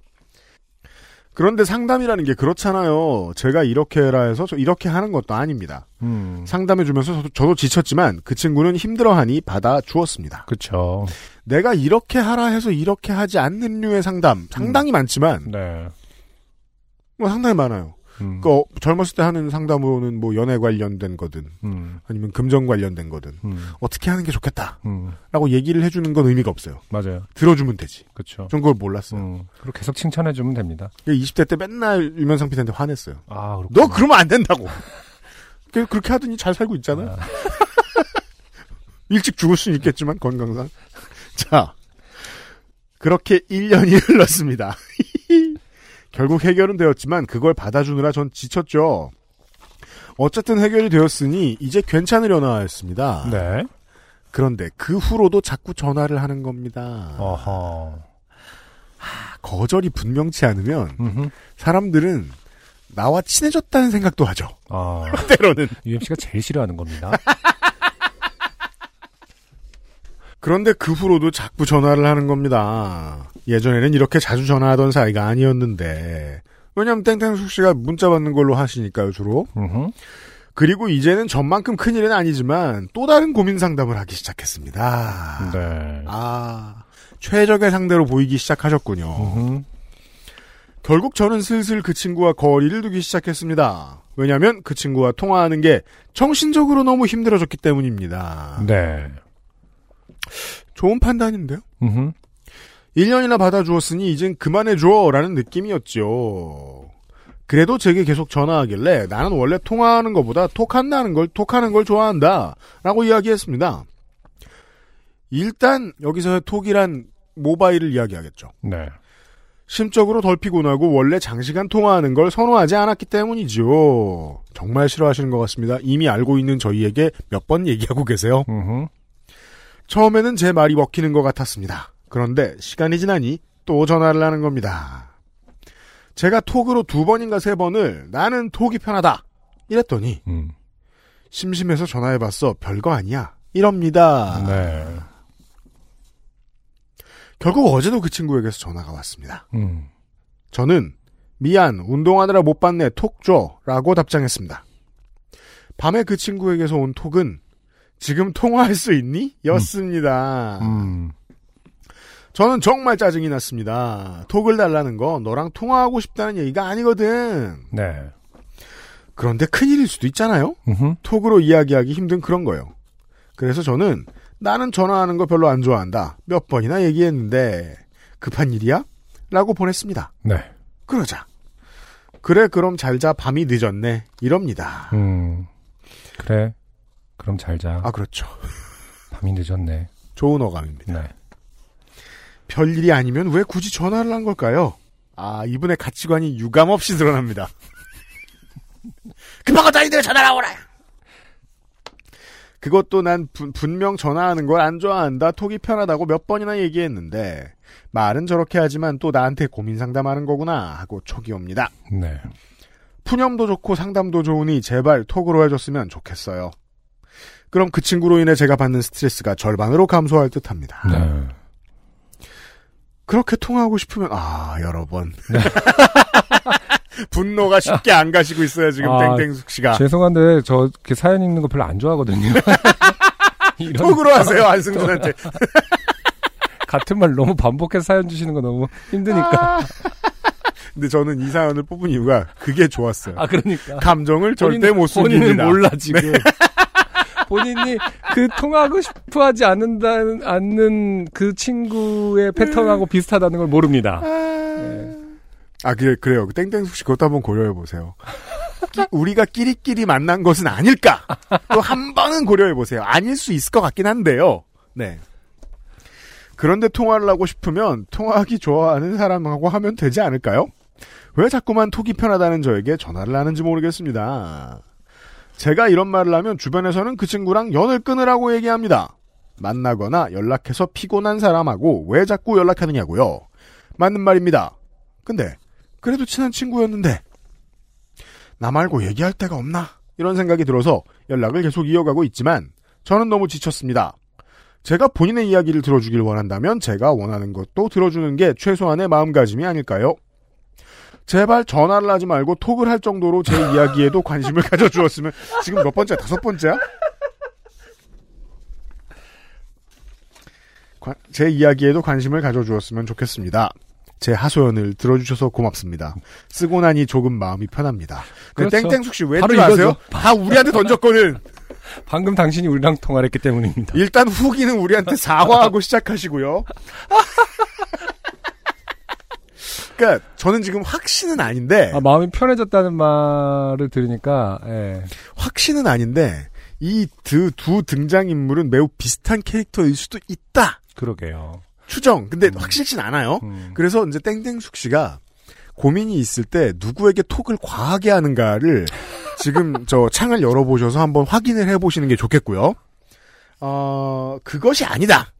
그런데 상담이라는 게 그렇잖아요. 제가 이렇게 해라 해서 저 이렇게 하는 것도 아닙니다. 음. 상담해주면서 저도, 저도 지쳤지만 그 친구는 힘들어하니 받아주었습니다. 그렇죠. 내가 이렇게 하라 해서 이렇게 하지 않는 류의 상담 상당히 음. 많지만 네. 뭐 상당히 많아요. 음. 그, 어, 젊었을 때 하는 상담으로는 뭐 연애 관련된 거든, 음. 아니면 금전 관련된 거든, 음. 어떻게 하는 게 좋겠다, 음. 라고 얘기를 해주는 건 의미가 없어요. 맞아요. 들어주면 되지. 그쵸. 전 그걸 몰랐어요. 음. 그리고 계속 칭찬해주면 됩니다. 이십 대 때 맨날 유명상 피디한테 화냈어요. 아, 그렇구나. 너 그러면 안 된다고! 그렇게 하더니 잘 살고 있잖아. 아. 일찍 죽을 수는 있겠지만, 건강상. 자. 그렇게 일 년이 흘렀습니다. 결국 해결은 되었지만 그걸 받아주느라 전 지쳤죠. 어쨌든 해결이 되었으니 이제 괜찮으려나 했습니다. 네. 그런데 그 후로도 자꾸 전화를 하는 겁니다. 어허. 하, 거절이 분명치 않으면 음흠. 사람들은 나와 친해졌다는 생각도 하죠. 아. 때로는. 유엠씨가 제일 싫어하는 겁니다. 그런데 그 후로도 자꾸 전화를 하는 겁니다. 예전에는 이렇게 자주 전화하던 사이가 아니었는데, 왜냐면 땡땡숙 씨가 문자 받는 걸로 하시니까요, 주로. 으흠. 그리고 이제는 전만큼 큰일은 아니지만 또 다른 고민 상담을 하기 시작했습니다. 네. 아, 최적의 상대로 보이기 시작하셨군요. 으흠. 결국 저는 슬슬 그 친구와 거리를 두기 시작했습니다. 왜냐하면 그 친구와 통화하는 게 정신적으로 너무 힘들어졌기 때문입니다. 네. 좋은 판단인데요. 으흠. 일 년이나 받아주었으니 이젠 그만해줘라는 느낌이었죠. 그래도 제게 계속 전화하길래 나는 원래 통화하는 것보다 톡한다는 걸, 톡하는 걸 좋아한다 라고 이야기했습니다. 일단 여기서의 톡이란 모바일을 이야기하겠죠. 네. 심적으로 덜 피곤하고 원래 장시간 통화하는 걸 선호하지 않았기 때문이지요. 정말 싫어하시는 것 같습니다. 이미 알고 있는 저희에게 몇 번 얘기하고 계세요. 으흠. 처음에는 제 말이 먹히는 것 같았습니다. 그런데 시간이 지나니 또 전화를 하는 겁니다. 제가 톡으로 두 번인가 세 번을 나는 톡이 편하다 이랬더니 음. 심심해서 전화해봤어. 별거 아니야. 이럽니다. 네. 결국 어제도 그 친구에게서 전화가 왔습니다. 음. 저는 미안 운동하느라 못 봤네 톡 줘 라고 답장했습니다. 밤에 그 친구에게서 온 톡은 지금 통화할 수 있니? 였습니다. 음. 음. 저는 정말 짜증이 났습니다. 톡을 달라는 거 너랑 통화하고 싶다는 얘기가 아니거든. 네. 그런데 큰일일 수도 있잖아요. 으흠. 톡으로 이야기하기 힘든 그런 거예요. 그래서 저는 나는 전화하는 거 별로 안 좋아한다. 몇 번이나 얘기했는데 급한 일이야? 라고 보냈습니다. 네. 그러자. 그래 그럼 잘 자. 밤이 늦었네. 이럽니다. 음. 그래. 그럼 잘 자. 아, 그렇죠. 밤이 늦었네. 좋은 어감입니다. 네. 별일이 아니면 왜 굳이 전화를 한 걸까요? 아, 이분의 가치관이 유감없이 드러납니다. 급한 것도 아닌데 전화를 하오라! 그것도 난 부, 분명 전화하는 걸 안 좋아한다. 톡이 편하다고 몇 번이나 얘기했는데 말은 저렇게 하지만 또 나한테 고민 상담하는 거구나 하고 촉이 옵니다. 네. 푸념도 좋고 상담도 좋으니 제발 톡으로 해줬으면 좋겠어요. 그럼 그 친구로 인해 제가 받는 스트레스가 절반으로 감소할 듯합니다. 네. 그렇게 통화하고 싶으면 아 여러 번 네. 분노가 쉽게 안 가시고 있어요 지금 아, 땡땡숙 씨가. 죄송한데 저 이렇게 사연 읽는 거 별로 안 좋아하거든요. 톡으로 하세요 안승준한테. 같은 말 너무 반복해서 사연 주시는 거 너무 힘드니까. 아. 근데 저는 이 사연을 뽑은 이유가 그게 좋았어요. 아 그러니까. 감정을 본인, 절대 못 숨깁니다. 본인은 몰라 지금. 네. 본인이 그 통화하고 싶어 하지 않는다는, 않는 그 친구의 패턴하고 비슷하다는 걸 모릅니다. 네. 아, 그래, 그래요. 땡땡숙 씨 그것도 한번 고려해보세요. 끼, 우리가 끼리끼리 만난 것은 아닐까? 또 한 번은 고려해보세요. 아닐 수 있을 것 같긴 한데요. 네. 그런데 통화를 하고 싶으면 통화하기 좋아하는 사람하고 하면 되지 않을까요? 왜 자꾸만 톡이 편하다는 저에게 전화를 하는지 모르겠습니다. 제가 이런 말을 하면 주변에서는 그 친구랑 연을 끊으라고 얘기합니다. 만나거나 연락해서 피곤한 사람하고 왜 자꾸 연락하느냐고요. 맞는 말입니다. 근데 그래도 친한 친구였는데 나 말고 얘기할 데가 없나? 이런 생각이 들어서 연락을 계속 이어가고 있지만 저는 너무 지쳤습니다. 제가 본인의 이야기를 들어주길 원한다면 제가 원하는 것도 들어주는 게 최소한의 마음가짐이 아닐까요? 제발 전화를 하지 말고 톡을 할 정도로 제 이야기에도 관심을 가져주었으면. 지금 몇 번째야? 다섯 번째야? 제 이야기에도 관심을 가져주었으면 좋겠습니다. 제 하소연을 들어주셔서 고맙습니다. 쓰고 나니 조금 마음이 편합니다. 그렇죠. 그 땡땡숙 씨 왜 줄 아세요? 다 우리한테 던졌거든. 방금 당신이 우리랑 통화를 했기 때문입니다. 일단 후기는 우리한테 사과하고 시작하시고요. 그러니까 저는 지금 확신은 아닌데 아, 마음이 편해졌다는 말을 들으니까 예. 확신은 아닌데 이 두 두 등장인물은 매우 비슷한 캐릭터일 수도 있다. 그러게요. 추정. 근데 음. 확실치는 않아요. 음. 그래서 이제 땡땡숙 씨가 고민이 있을 때 누구에게 톡을 과하게 하는가를 지금 저 창을 열어보셔서 한번 확인을 해보시는 게 좋겠고요. 어, 그것이 아니다.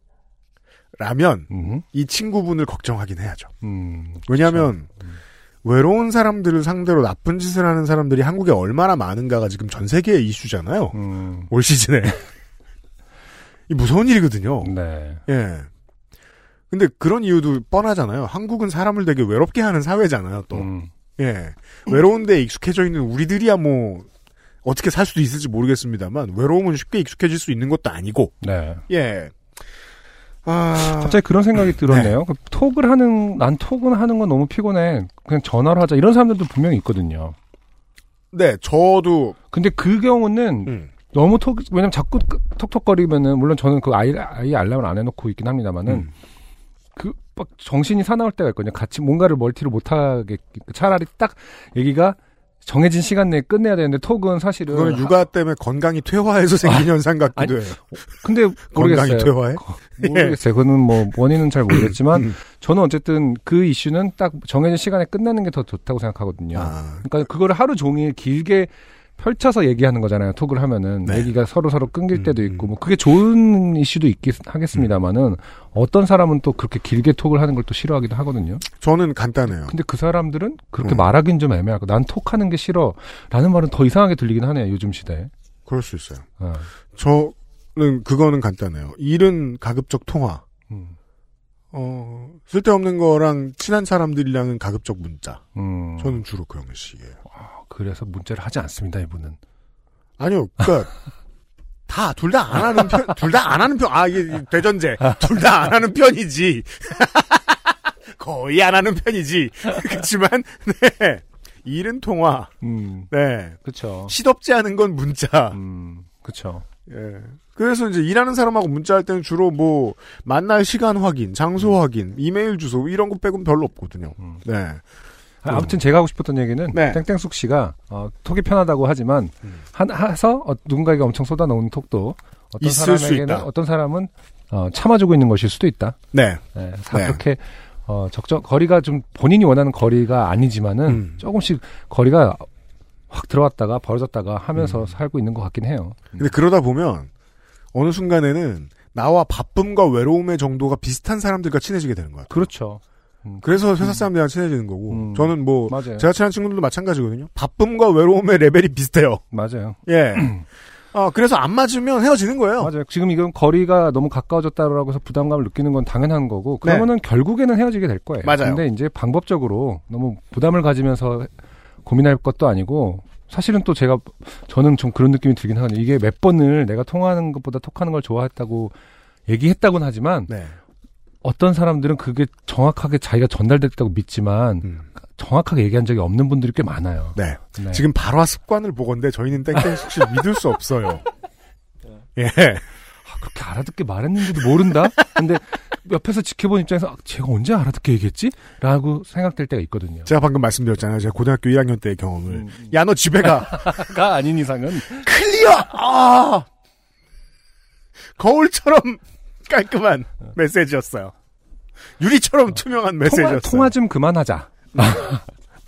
라면 음. 이 친구분을 걱정하긴 해야죠. 음, 왜냐하면 음. 외로운 사람들을 상대로 나쁜 짓을 하는 사람들이 한국에 얼마나 많은가가 지금 전 세계의 이슈잖아요. 음. 올 시즌에 이 무서운 일이거든요. 네. 예. 근데 그런 이유도 뻔하잖아요. 한국은 사람을 되게 외롭게 하는 사회잖아요, 또. 음. 예. 외로운데 익숙해져 있는 우리들이야 뭐, 어떻게 살 수도 있을지 모르겠습니다만, 외로움은 쉽게 익숙해질 수 있는 것도 아니고. 네. 예. 아... 갑자기 그런 생각이 들었네요. 네. 톡을 하는, 난 톡은 하는 건 너무 피곤해. 그냥 전화로 하자. 이런 사람들도 분명히 있거든요. 네, 저도. 근데 그 경우는, 음. 너무 톡, 왜냐면 자꾸 톡톡거리면은, 물론 저는 그 아이, 아이 알람을 안 해놓고 있긴 합니다만은, 음. 그, 막, 정신이 사나울 때가 있거든요. 같이 뭔가를 멀티를 못하게, 차라리 딱, 얘기가 정해진 시간 내에 끝내야 되는데, 톡은 사실은. 그건 육아 때문에 건강이 퇴화해서 생긴 아, 현상 같기도 해요. 근데, 모르겠어요. 건강이 퇴화해? 모르겠어요. 예. 그건 뭐, 원인은 잘 모르겠지만, 음. 저는 어쨌든 그 이슈는 딱 정해진 시간에 끝내는 게 더 좋다고 생각하거든요. 아. 그러니까 그걸 하루 종일 길게, 펼쳐서 얘기하는 거잖아요. 톡을 하면은 네. 얘기가 서로 서로 끊길 때도 있고 뭐 그게 좋은 이슈도 있긴 하겠습니다만은 어떤 사람은 또 그렇게 길게 톡을 하는 걸 또 싫어하기도 하거든요. 저는 간단해요. 근데 그 사람들은 그렇게 음. 말하긴 좀 애매하고 난 톡하는 게 싫어라는 말은 더 이상하게 들리긴 하네요. 요즘 시대에. 그럴 수 있어요. 어. 저는 그거는 간단해요. 일은 가급적 통화. 음. 어, 쓸데없는 거랑 친한 사람들이랑은 가급적 문자. 음. 저는 주로 그 형식이에요. 그래서 문자를 하지 않습니다, 이분은. 아니요, 그러니까 다 둘 다 안 하는 편, 둘 다 안 하는 편. 아, 이게 대전제. 둘 다 안 하는 편이지. 거의 안 하는 편이지. 그렇지만 네. 일은 통화. 음. 네. 그렇죠. 시덥지 않은 건 문자. 음. 그렇죠. 예. 그래서 이제 일하는 사람하고 문자할 때는 주로 뭐 만날 시간 확인, 장소 확인, 이메일 주소 이런 거 빼고는 별로 없거든요. 음. 네. 아무튼 제가 하고 싶었던 얘기는 네. 땡땡숙 씨가 어, 톡이 편하다고 하지만 음. 한, 해서 어, 누군가에게 엄청 쏟아놓은 톡도 어떤 있을 사람에게는 수 있다. 어떤 사람은 어, 참아주고 있는 것일 수도 있다. 네, 네, 네. 그렇게 어, 적정 거리가 좀 본인이 원하는 거리가 아니지만은 음. 조금씩 거리가 확 들어왔다가 벌어졌다가 하면서 음. 살고 있는 것 같긴 해요. 근데 음. 그러다 보면 어느 순간에는 나와 바쁨과 외로움의 정도가 비슷한 사람들과 친해지게 되는 거예요. 그렇죠. 그래서 회사 사람들이랑 친해지는 거고 음. 저는 뭐 맞아요. 제가 친한 친구들도 마찬가지거든요. 바쁨과 외로움의 레벨이 비슷해요. 맞아요. 예. 어, 그래서 안 맞으면 헤어지는 거예요. 맞아요. 지금 이건 거리가 너무 가까워졌다라고 해서 부담감을 느끼는 건 당연한 거고 그러면은 네. 결국에는 헤어지게 될 거예요. 맞아요. 근데 이제 방법적으로 너무 부담을 가지면서 고민할 것도 아니고 사실은 또 제가 저는 좀 그런 느낌이 들긴 하거든요. 이게 몇 번을 내가 통화하는 것보다 톡하는 걸 좋아했다고 얘기했다고는 하지만 네. 어떤 사람들은 그게 정확하게 자기가 전달됐다고 믿지만 음. 정확하게 얘기한 적이 없는 분들이 꽤 많아요. 네. 네. 지금 발화 습관을 보건데 저희는 땡땡숙 씨 믿을 수 없어요. 예. 아, 그렇게 알아듣게 말했는지도 모른다? 근데 옆에서 지켜본 입장에서 아, 제가 언제 알아듣게 얘기했지? 라고 생각될 때가 있거든요. 제가 방금 말씀드렸잖아요. 제가 고등학교 일 학년 때의 경험을. 음, 음. 야, 너 집에 가! 가 아닌 이상은. 클리어! 아! 거울처럼 깔끔한 메시지였어요. 유리처럼 어, 투명한 메시지였어요. 통화, 통화 좀 그만하자.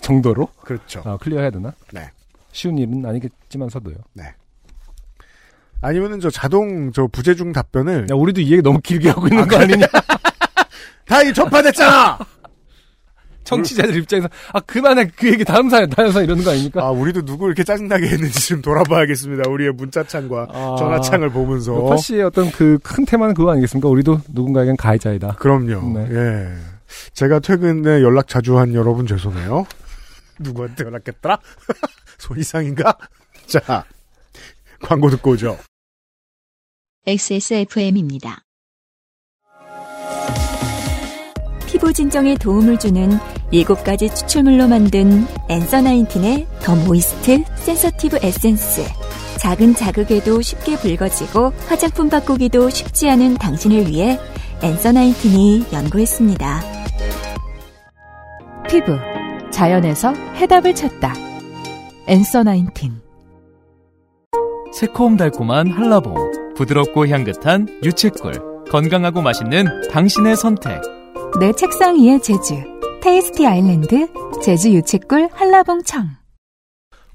정도로? 그렇죠. 어, 클리어해야 되나? 네. 쉬운 일은 아니겠지만서도요. 네. 아니면은 저 자동 저 부재중 답변을 야, 우리도 이 얘기 너무 길게 하고 있는 아, 거 아니냐? 다 이게 전파됐잖아. 청취자들 입장에서 아 그만해 그 얘기 다음 사연 다음 사연 이러는 거 아닙니까? 아 우리도 누구 이렇게 짜증나게 했는지 지금 돌아봐야겠습니다. 우리의 문자창과 아, 전화창을 보면서 요파 씨의 어떤 그 큰 테마는 그거 아니겠습니까? 우리도 누군가에겐 가해자이다. 그럼요. 네. 예. 제가 퇴근에 연락 자주 한 여러분 죄송해요. 누구한테 연락했더라? 소이상인가? 자 광고 듣고 오죠. 엑스에스에프엠입니다. 피부 진정에 도움을 주는 일곱 가지 추출물로 만든 Answer 십구의 더 모이스트 센서티브 에센스. 작은 자극에도 쉽게 붉어지고 화장품 바꾸기도 쉽지 않은 당신을 위해 Answer 십구이 연구했습니다. 피부, 자연에서 해답을 찾다. Answer 십구. 새콤달콤한 한라봉, 부드럽고 향긋한 유채꿀, 건강하고 맛있는 당신의 선택. 내 책상 위의 제주, 테이스티 아일랜드, 제주 유채꿀 한라봉청.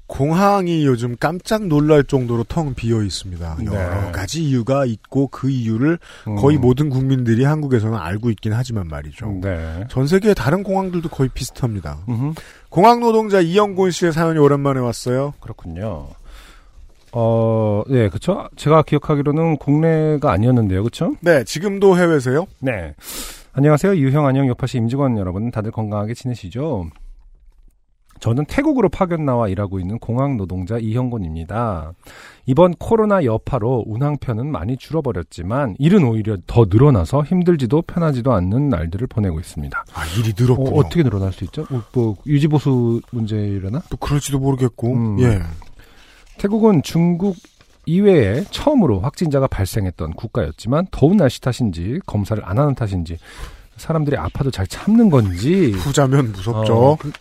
공항이 요즘 깜짝 놀랄 정도로 텅 비어 있습니다. 네. 여러 가지 이유가 있고 그 이유를 음. 거의 모든 국민들이 한국에서는 알고 있긴 하지만 말이죠. 네. 전 세계의 다른 공항들도 거의 비슷합니다. 음흠. 공항 노동자 이영곤 씨의 사연이 오랜만에 왔어요. 그렇군요. 어, 네, 그쵸? 제가 기억하기로는 국내가 아니었는데요, 그쵸? 네, 지금도 해외세요? 네. 안녕하세요. 유형, 안녕, 요파시 임직원 여러분. 다들 건강하게 지내시죠? 저는 태국으로 파견 나와 일하고 있는 공항 노동자 이형곤입니다. 이번 코로나 여파로 운항편은 많이 줄어버렸지만 일은 오히려 더 늘어나서 힘들지도 편하지도 않는 날들을 보내고 있습니다. 아, 일이 늘었구나. 어, 어떻게 늘어날 수 있죠? 뭐, 뭐 유지보수 문제라나? 또 그럴지도 모르겠고. 음, 예. 태국은 중국 이외에 처음으로 확진자가 발생했던 국가였지만 더운 날씨 탓인지 검사를 안 하는 탓인지 사람들이 아파도 잘 참는 건지 후자면 무섭죠. 어, 그,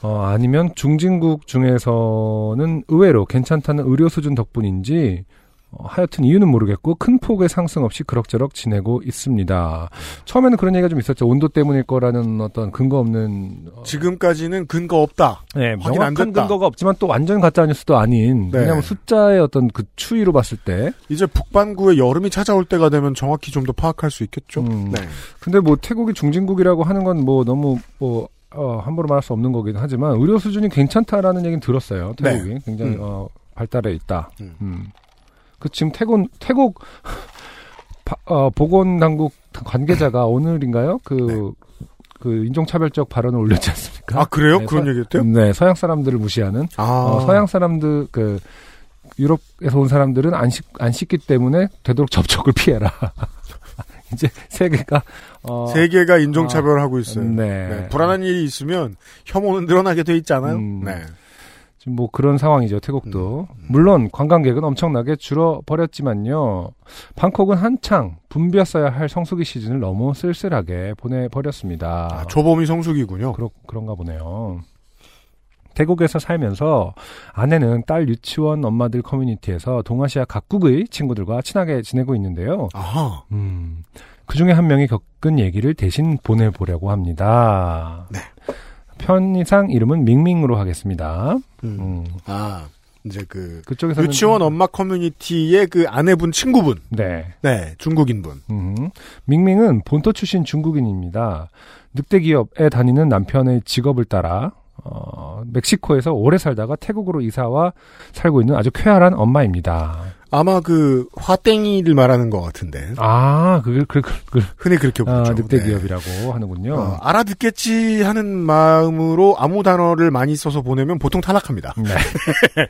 어, 아니면 중진국 중에서는 의외로 괜찮다는 의료 수준 덕분인지 어, 하여튼 이유는 모르겠고 큰 폭의 상승 없이 그럭저럭 지내고 있습니다. 처음에는 그런 얘기가 좀 있었죠. 온도 때문일 거라는 어떤 근거 없는 어... 지금까지는 근거 없다. 네, 확인 안 됐다. 명확한 근거가 없지만 또 완전 가짜 뉴스도 아닌 네. 왜냐하면 숫자의 어떤 그 추이로 봤을 때 이제 북반구의 여름이 찾아올 때가 되면 정확히 좀 더 파악할 수 있겠죠. 음, 네. 근데 뭐 태국이 중진국이라고 하는 건 뭐 너무 뭐 어, 함부로 말할 수 없는 거긴 하지만 의료 수준이 괜찮다라는 얘기는 들었어요. 태국이 네. 굉장히 음. 어, 발달해 있다. 음. 음. 그 지금 태국 태국 어, 보건당국 관계자가 오늘인가요? 그, 네. 그 인종차별적 발언을 올렸지 않습니까? 아 그래요? 네, 그런 얘기했대요? 네, 서양 사람들을 무시하는 아. 어, 서양 사람들 그 유럽에서 온 사람들은 안 씻 안 씻기 때문에 되도록 접촉을 피해라. 이제 세계가 어, 세계가 인종차별하고 아, 있어요. 네. 네, 불안한 일이 있으면 혐오는 늘어나게 돼 있잖아요. 음. 네. 지금 뭐 그런 상황이죠, 태국도. 음, 음. 물론 관광객은 엄청나게 줄어버렸지만요. 방콕은 한창 붐볐어야 할 성수기 시즌을 너무 쓸쓸하게 보내버렸습니다. 아, 조범이 성수기군요. 그러, 그런가 보네요. 태국에서 살면서 아내는 딸 유치원 엄마들 커뮤니티에서 동아시아 각국의 친구들과 친하게 지내고 있는데요. 아하. 음, 그중에 한 명이 겪은 얘기를 대신 보내보려고 합니다. 네. 편의상 이름은 밍밍으로 하겠습니다. 음. 음. 아, 이제 그 그쪽에서 유치원 엄마 커뮤니티의 그 아내분 친구분. 네, 네, 중국인분. 음. 밍밍은 본토 출신 중국인입니다. 늑대 기업에 다니는 남편의 직업을 따라 어, 멕시코에서 오래 살다가 태국으로 이사와 살고 있는 아주 쾌활한 엄마입니다. 아마 그 화땡이를 말하는 것 같은데. 아, 그, 그, 그, 그 흔히 그렇게 부르죠. 아, 늑대 기업이라고 네. 하는군요. 어, 알아듣겠지 하는 마음으로 아무 단어를 많이 써서 보내면 보통 탈락합니다. 네.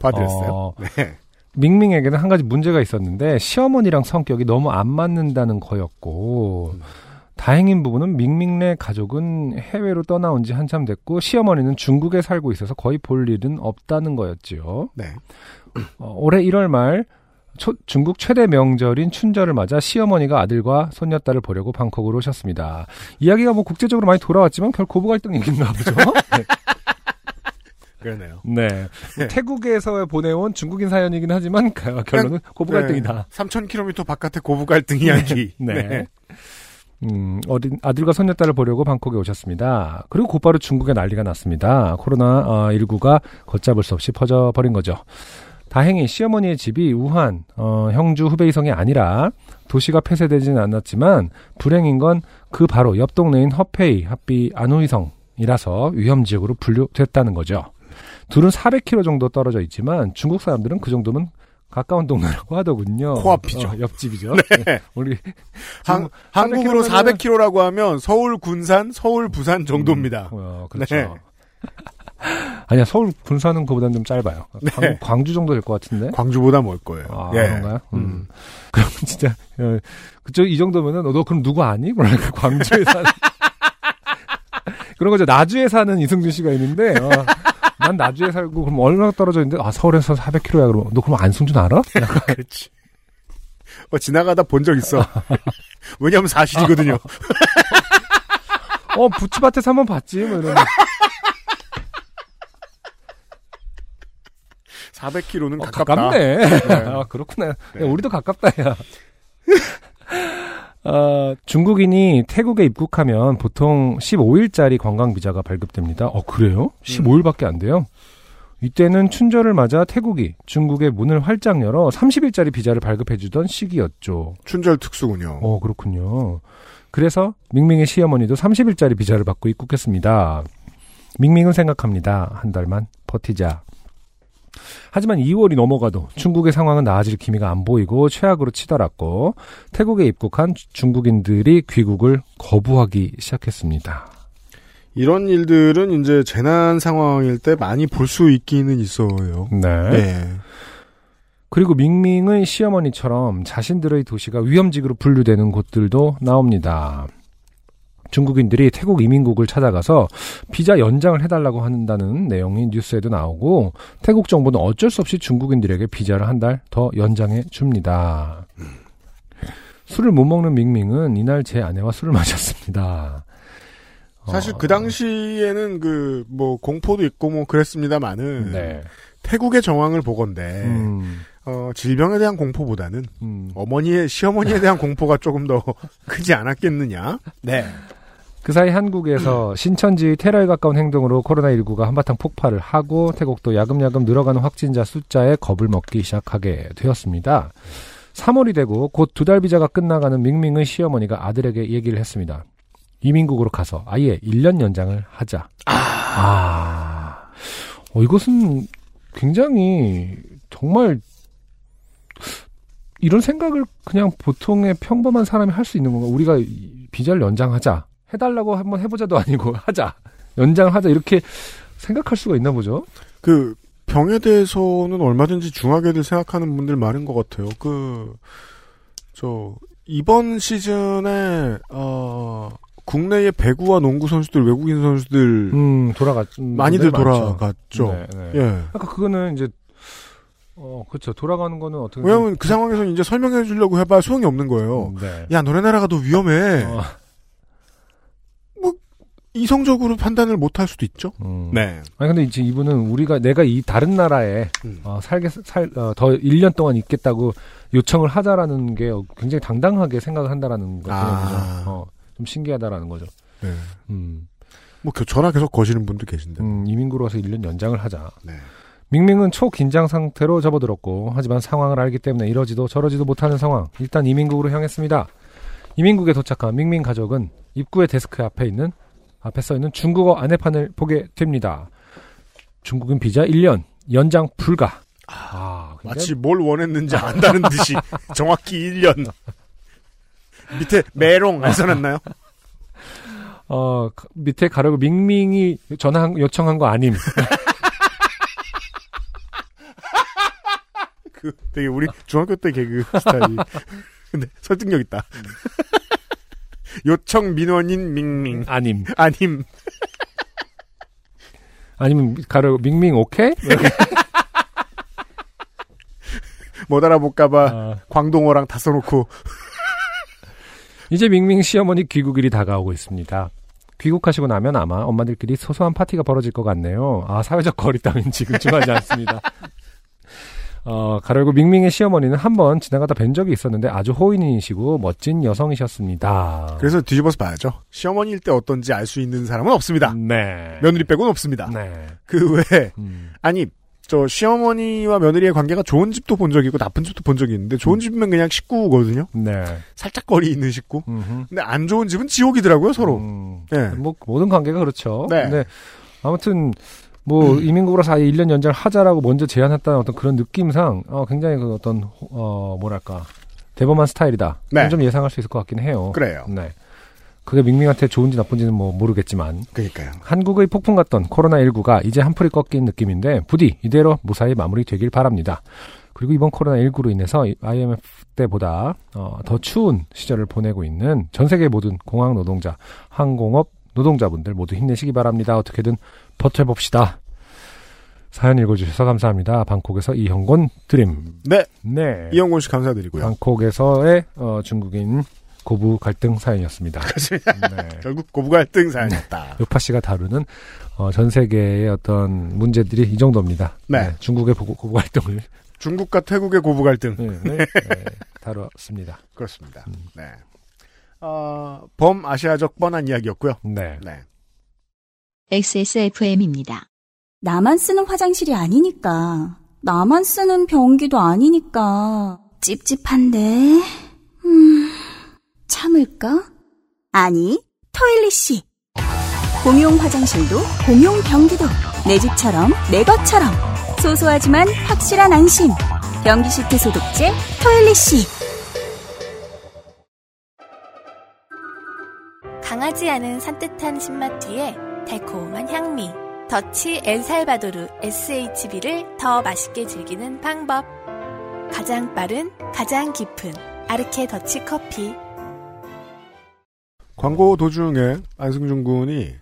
봐드렸어요. 어, 네. 밍밍에게는 한 가지 문제가 있었는데 시어머니랑 성격이 너무 안 맞는다는 거였고. 음. 다행인 부분은 밍밍네 가족은 해외로 떠나온 지 한참 됐고 시어머니는 중국에 살고 있어서 거의 볼 일은 없다는 거였지요. 네. 어, 올해 일월 말 초, 중국 최대 명절인 춘절을 맞아 시어머니가 아들과 손녀딸을 보려고 방콕으로 오셨습니다. 이야기가 뭐 국제적으로 많이 돌아왔지만 결 고부 갈등 얘기인가 보죠. 네. 그러네요. 네. 네. 태국에서 보내온 중국인 사연이긴 하지만 결론은 고부 갈등이다. 네. 삼천 킬로미터 바깥의 고부 갈등 이야기. 네. 네. 네. 음, 어린 아들과 손녀딸을 보려고 방콕에 오셨습니다. 그리고 곧바로 중국에 난리가 났습니다. 코로나십구가 걷잡을 수 없이 퍼져버린 거죠. 다행히 시어머니의 집이 우한, 어, 형주 후베이성이 아니라 도시가 폐쇄되지는 않았지만 불행인 건 그 바로 옆 동네인 허페이, 합비 안후이성이라서 위험지역으로 분류됐다는 거죠. 둘은 사백 킬로미터 정도 떨어져 있지만 중국 사람들은 그 정도면 가까운 동네라고 하더군요. 코앞이죠. 어, 옆집이죠. 네. 우리 한, 한국으로 사백 킬로미터라고 하면 서울 군산, 서울 부산 정도입니다. 음, 어, 그렇죠. 네. 아니야, 서울 군산은 그보다는 좀 짧아요. 네. 광, 광주 정도 될 것 같은데. 광주보다 멀 거예요. 아, 예. 그런가요? 음. 음. 그럼 진짜 그쪽 이 정도면은 어, 너 그럼 누구 아니? 그러니까 광주에 사는 그런 거죠. 나주에 사는 이승준 씨가 있는데. 어. 난 나주에 살고 그럼 얼마나 떨어져 있는데 아 서울에서 사백 킬로미터야 그럼 너 그럼 안승준 알아? 그렇지. 어 지나가다 본 적 있어. 왜냐하면 사실이거든요. 어 부츠밭에서 한번 봤지 뭐 이런. 사백 킬로미터는 어, 가깝다. 가깝네. 네. 아 그렇구나. 네. 야, 우리도 가깝다야. 어, 중국인이 태국에 입국하면 보통 십오 일짜리 관광비자가 발급됩니다. 어, 그래요? 십오 일밖에 안 돼요? 이때는 춘절을 맞아 태국이 중국의 문을 활짝 열어 삼십 일짜리 비자를 발급해주던 시기였죠. 춘절 특수군요. 어, 그렇군요. 그래서 밍밍의 시어머니도 삼십 일짜리 비자를 받고 입국했습니다. 밍밍은 생각합니다. 한 달만 버티자. 하지만 이월이 넘어가도 중국의 상황은 나아질 기미가 안 보이고 최악으로 치달았고 태국에 입국한 중국인들이 귀국을 거부하기 시작했습니다. 이런 일들은 이제 재난 상황일 때 많이 볼 수 있기는 있어요. 네. 네. 그리고 밍밍의 시어머니처럼 자신들의 도시가 위험지구로 분류되는 곳들도 나옵니다. 중국인들이 태국 이민국을 찾아가서 비자 연장을 해달라고 한다는 내용이 뉴스에도 나오고 태국 정부는 어쩔 수 없이 중국인들에게 비자를 한 달 더 연장해 줍니다. 술을 못 먹는 밍밍은 이날 제 아내와 술을 마셨습니다. 사실 그 당시에는 그 뭐 공포도 있고 뭐 그랬습니다만은 네. 태국의 정황을 보건대 음. 어, 질병에 대한 공포보다는 음. 어머니의 시어머니에 대한 공포가 조금 더 크지 않았겠느냐. 네. 그 사이 한국에서 신천지 테러에 가까운 행동으로 코로나십구가 한바탕 폭발을 하고 태국도 야금야금 늘어가는 확진자 숫자에 겁을 먹기 시작하게 되었습니다. 삼월이 되고 곧 두 달 비자가 끝나가는 밍밍의 시어머니가 아들에게 얘기를 했습니다. 이민국으로 가서 아예 일 년 연장을 하자. 아, 아. 어, 이것은 굉장히 정말 이런 생각을 그냥 보통의 평범한 사람이 할 수 있는 건가? 우리가 비자를 연장하자. 해달라고 한번 해보자도 아니고 하자. 연장하자. 이렇게 생각할 수가 있나 보죠. 그 병에 대해서는 얼마든지 중하게들 생각하는 분들 많은 것 같아요. 그 저 이번 시즌에 어. 국내의 배구와 농구 선수들, 외국인 선수들 음, 돌아갔 많이들 돌아갔죠. 네, 네. 예. 아까 그거는 이제 어 그렇죠. 돌아가는 거는 어떻게? 왜냐하면 그 상황에서 이제 설명해 주려고 해봐 소용이 없는 거예요. 네. 야 너네 나라가 더 위험해. 어. 뭐 이성적으로 판단을 못할 수도 있죠. 음. 네. 아니 근데 이제 이분은 우리가 내가 이 다른 나라에 음. 어, 살게 살 더 일 년 동안 있겠다고 요청을 하자라는 게 굉장히 당당하게 생각을 한다라는 거죠. 아. 어. 좀 신기하다라는 거죠. 네. 음. 뭐, 전화 계속 거시는 분도 계신데. 음, 이민구로 와서 일 년 연장을 하자. 네. 밍밍은 초긴장 상태로 접어들었고, 하지만 상황을 알기 때문에 이러지도 저러지도 못하는 상황. 일단 이민국으로 향했습니다. 이민국에 도착한 밍밍 가족은 입구의 데스크 앞에 있는, 앞에 써있는 중국어 안내판을 보게 됩니다. 중국인 비자 일 년, 연장 불가. 아, 근데... 마치 뭘 원했는지 안다는 듯이 정확히 일 년. 밑에 메롱 안 써놨나요? 어 밑에 가려고 밍밍이 전화 요청한 거 아님. 그 되게 우리 중학교 때 개그 스타일이. 근데 설득력 있다. 요청 민원인 밍밍 아님 아님. 아니면 가려고 밍밍 오케이? 못 알아볼까봐 아. 광동어랑 다 써놓고. 이제 밍밍 시어머니 귀국일이 다가오고 있습니다. 귀국하시고 나면 아마 엄마들끼리 소소한 파티가 벌어질 것 같네요. 아, 사회적 거리 따윈 지금쯤 하지 않습니다. 어, 가로고 밍밍의 시어머니는 한번 지나가다 뵌 적이 있었는데 아주 호인이시고 멋진 여성이셨습니다. 그래서 뒤집어서 봐야죠. 시어머니일 때 어떤지 알 수 있는 사람은 없습니다. 네. 며느리 빼고는 없습니다. 네. 그 외에 음. 아니 저 시어머니와 며느리의 관계가 좋은 집도 본 적이 있고 나쁜 집도 본 적이 있는데 좋은 집은 그냥 식구거든요. 네. 살짝 거리 있는 식구. 음흠. 근데 안 좋은 집은 지옥이더라고요 서로. 음. 네. 뭐 모든 관계가 그렇죠. 네. 근데 아무튼 뭐 음. 이민국으로서 아예 일 년 연장을 하자라고 먼저 제안했다는 어떤 그런 느낌상 어, 굉장히 그 어떤 어, 뭐랄까 대범한 스타일이다. 네. 좀 예상할 수 있을 것 같긴 해요. 그래요. 네. 그게 밍밍한테 좋은지 나쁜지는 뭐 모르겠지만 그러니까요. 한국의 폭풍 같던 코로나십구가 이제 한풀이 꺾인 느낌인데 부디 이대로 무사히 마무리되길 바랍니다. 그리고 이번 코로나십구로 인해서 아이엠에프 때보다 어, 더 추운 시절을 보내고 있는 전 세계 모든 공항 노동자, 항공업 노동자분들 모두 힘내시기 바랍니다. 어떻게든 버텨봅시다. 사연 읽어주셔서 감사합니다. 방콕에서 이형곤 드림. 네. 네. 이형곤 씨 감사드리고요. 방콕에서의 어, 중국인 고부 갈등 사연이었습니다. 그렇습니다. 네. 결국 고부 갈등 사연이었다. 요파 씨가 다루는 어, 전 세계의 어떤 문제들이 이 정도입니다. 네, 네. 중국의 고부, 고부 갈등을 중국과 태국의 고부 갈등 네, 네. 네. 다뤘습니다. 그렇습니다. 음. 네, 어, 범 아시아적 뻔한 이야기였고요. 네. 네. 엑스에스에프엠입니다. 나만 쓰는 화장실이 아니니까, 나만 쓰는 변기도 아니니까 찝찝한데. 음. 참을까? 아니, 토일리시. 공용 화장실도 공용 변기도 내 집처럼 내 것처럼 소소하지만 확실한 안심. 변기시트 소독제 토일리시. 강하지 않은 산뜻한 신맛 뒤에 달콤한 향미. 더치 엘살바도르 에스에이치비를 더 맛있게 즐기는 방법. 가장 빠른, 가장 깊은 아르케 더치 커피. 광고 도중에 안승준 군이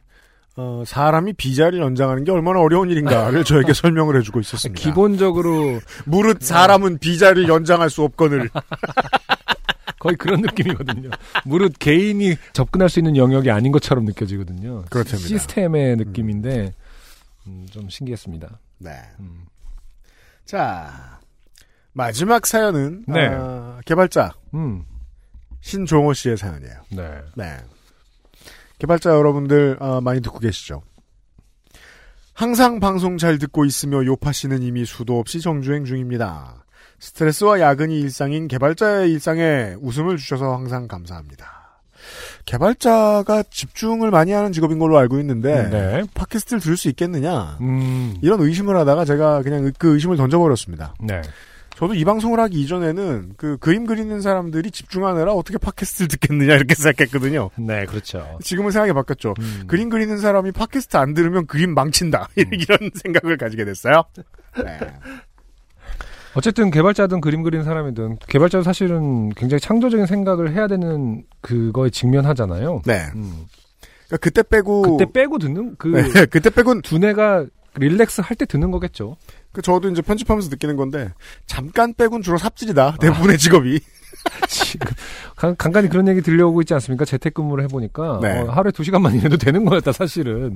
어, 사람이 비자를 연장하는 게 얼마나 어려운 일인가를 저에게 설명을 해주고 있었습니다. 기본적으로 무릇 사람은 비자를 연장할 수 없거늘. 거의 그런 느낌이거든요. 무릇 개인이 접근할 수 있는 영역이 아닌 것처럼 느껴지거든요. 그렇습니다. 시스템의 느낌인데 음, 좀 신기했습니다. 네. 음. 자, 마지막 사연은 네. 아, 개발자 음. 신종호 씨의 사연이에요. 네. 네. 개발자 여러분들 아, 많이 듣고 계시죠? 항상 방송 잘 듣고 있으며 요파 씨는 이미 수도 없이 정주행 중입니다. 스트레스와 야근이 일상인 개발자의 일상에 웃음을 주셔서 항상 감사합니다. 개발자가 집중을 많이 하는 직업인 걸로 알고 있는데 네. 팟캐스트를 들을 수 있겠느냐 음. 이런 의심을 하다가 제가 그냥 그 의심을 던져버렸습니다. 네. 저도 이 방송을 하기 이전에는 그 그림 그리는 사람들이 집중하느라 어떻게 팟캐스트를 듣겠느냐 이렇게 생각했거든요. 네, 그렇죠. 지금은 생각이 바뀌었죠. 음. 그림 그리는 사람이 팟캐스트 안 들으면 그림 망친다. 음. 이런 생각을 가지게 됐어요. 네. 어쨌든 개발자든 그림 그리는 사람이든 개발자도 사실은 굉장히 창조적인 생각을 해야 되는 그거에 직면하잖아요. 네. 음. 그러니까 그때 빼고 그때 빼고 듣는 그 네, 그때 빼곤 두뇌가 릴렉스 할 때 듣는 거겠죠. 그 저도 이제 편집하면서 느끼는 건데 잠깐 빼곤 주로 삽질이다. 대부분의 아. 직업이. 지금 간, 간간히 그런 얘기 들려오고 있지 않습니까? 재택근무를 해보니까 네. 어, 하루에 두 시간만 일해도 되는 거였다 사실은.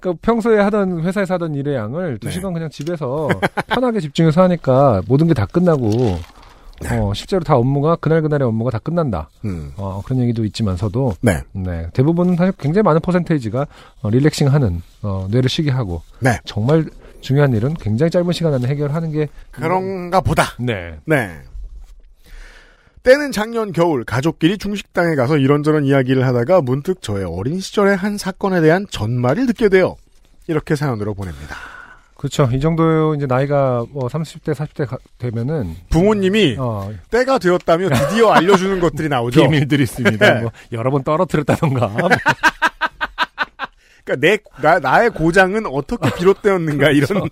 그러니까 평소에 하던 회사에서 하던 일의 양을 두 시간 네. 그냥 집에서 편하게 집중해서 하니까 모든 게 다 끝나고 네. 어, 실제로 다 업무가 그날 그날의 업무가 다 끝난다. 음. 어, 그런 얘기도 있지만서도 네. 네, 대부분은 사실 굉장히 많은 퍼센테이지가 어, 릴렉싱하는 어, 뇌를 쉬게 하고 네. 정말 중요한 일은 굉장히 짧은 시간 안에 해결하는 게 그런가 음... 보다. 네, 네. 때는 작년 겨울 가족끼리 중식당에 가서 이런저런 이야기를 하다가 문득 저의 어린 시절의 한 사건에 대한 전말을 듣게 돼요. 이렇게 사연으로 보냅니다. 그렇죠. 이 정도 이제 나이가 뭐 삼십 대, 사십 대 가, 되면은 부모님이 어, 때가 되었다며 드디어 알려주는 것들이 나오죠. 비밀들이 있습니다. 뭐 여러 번 떨어뜨렸다던가. 그러니까 내 나, 나의 고장은 어떻게 비롯되었는가 이런.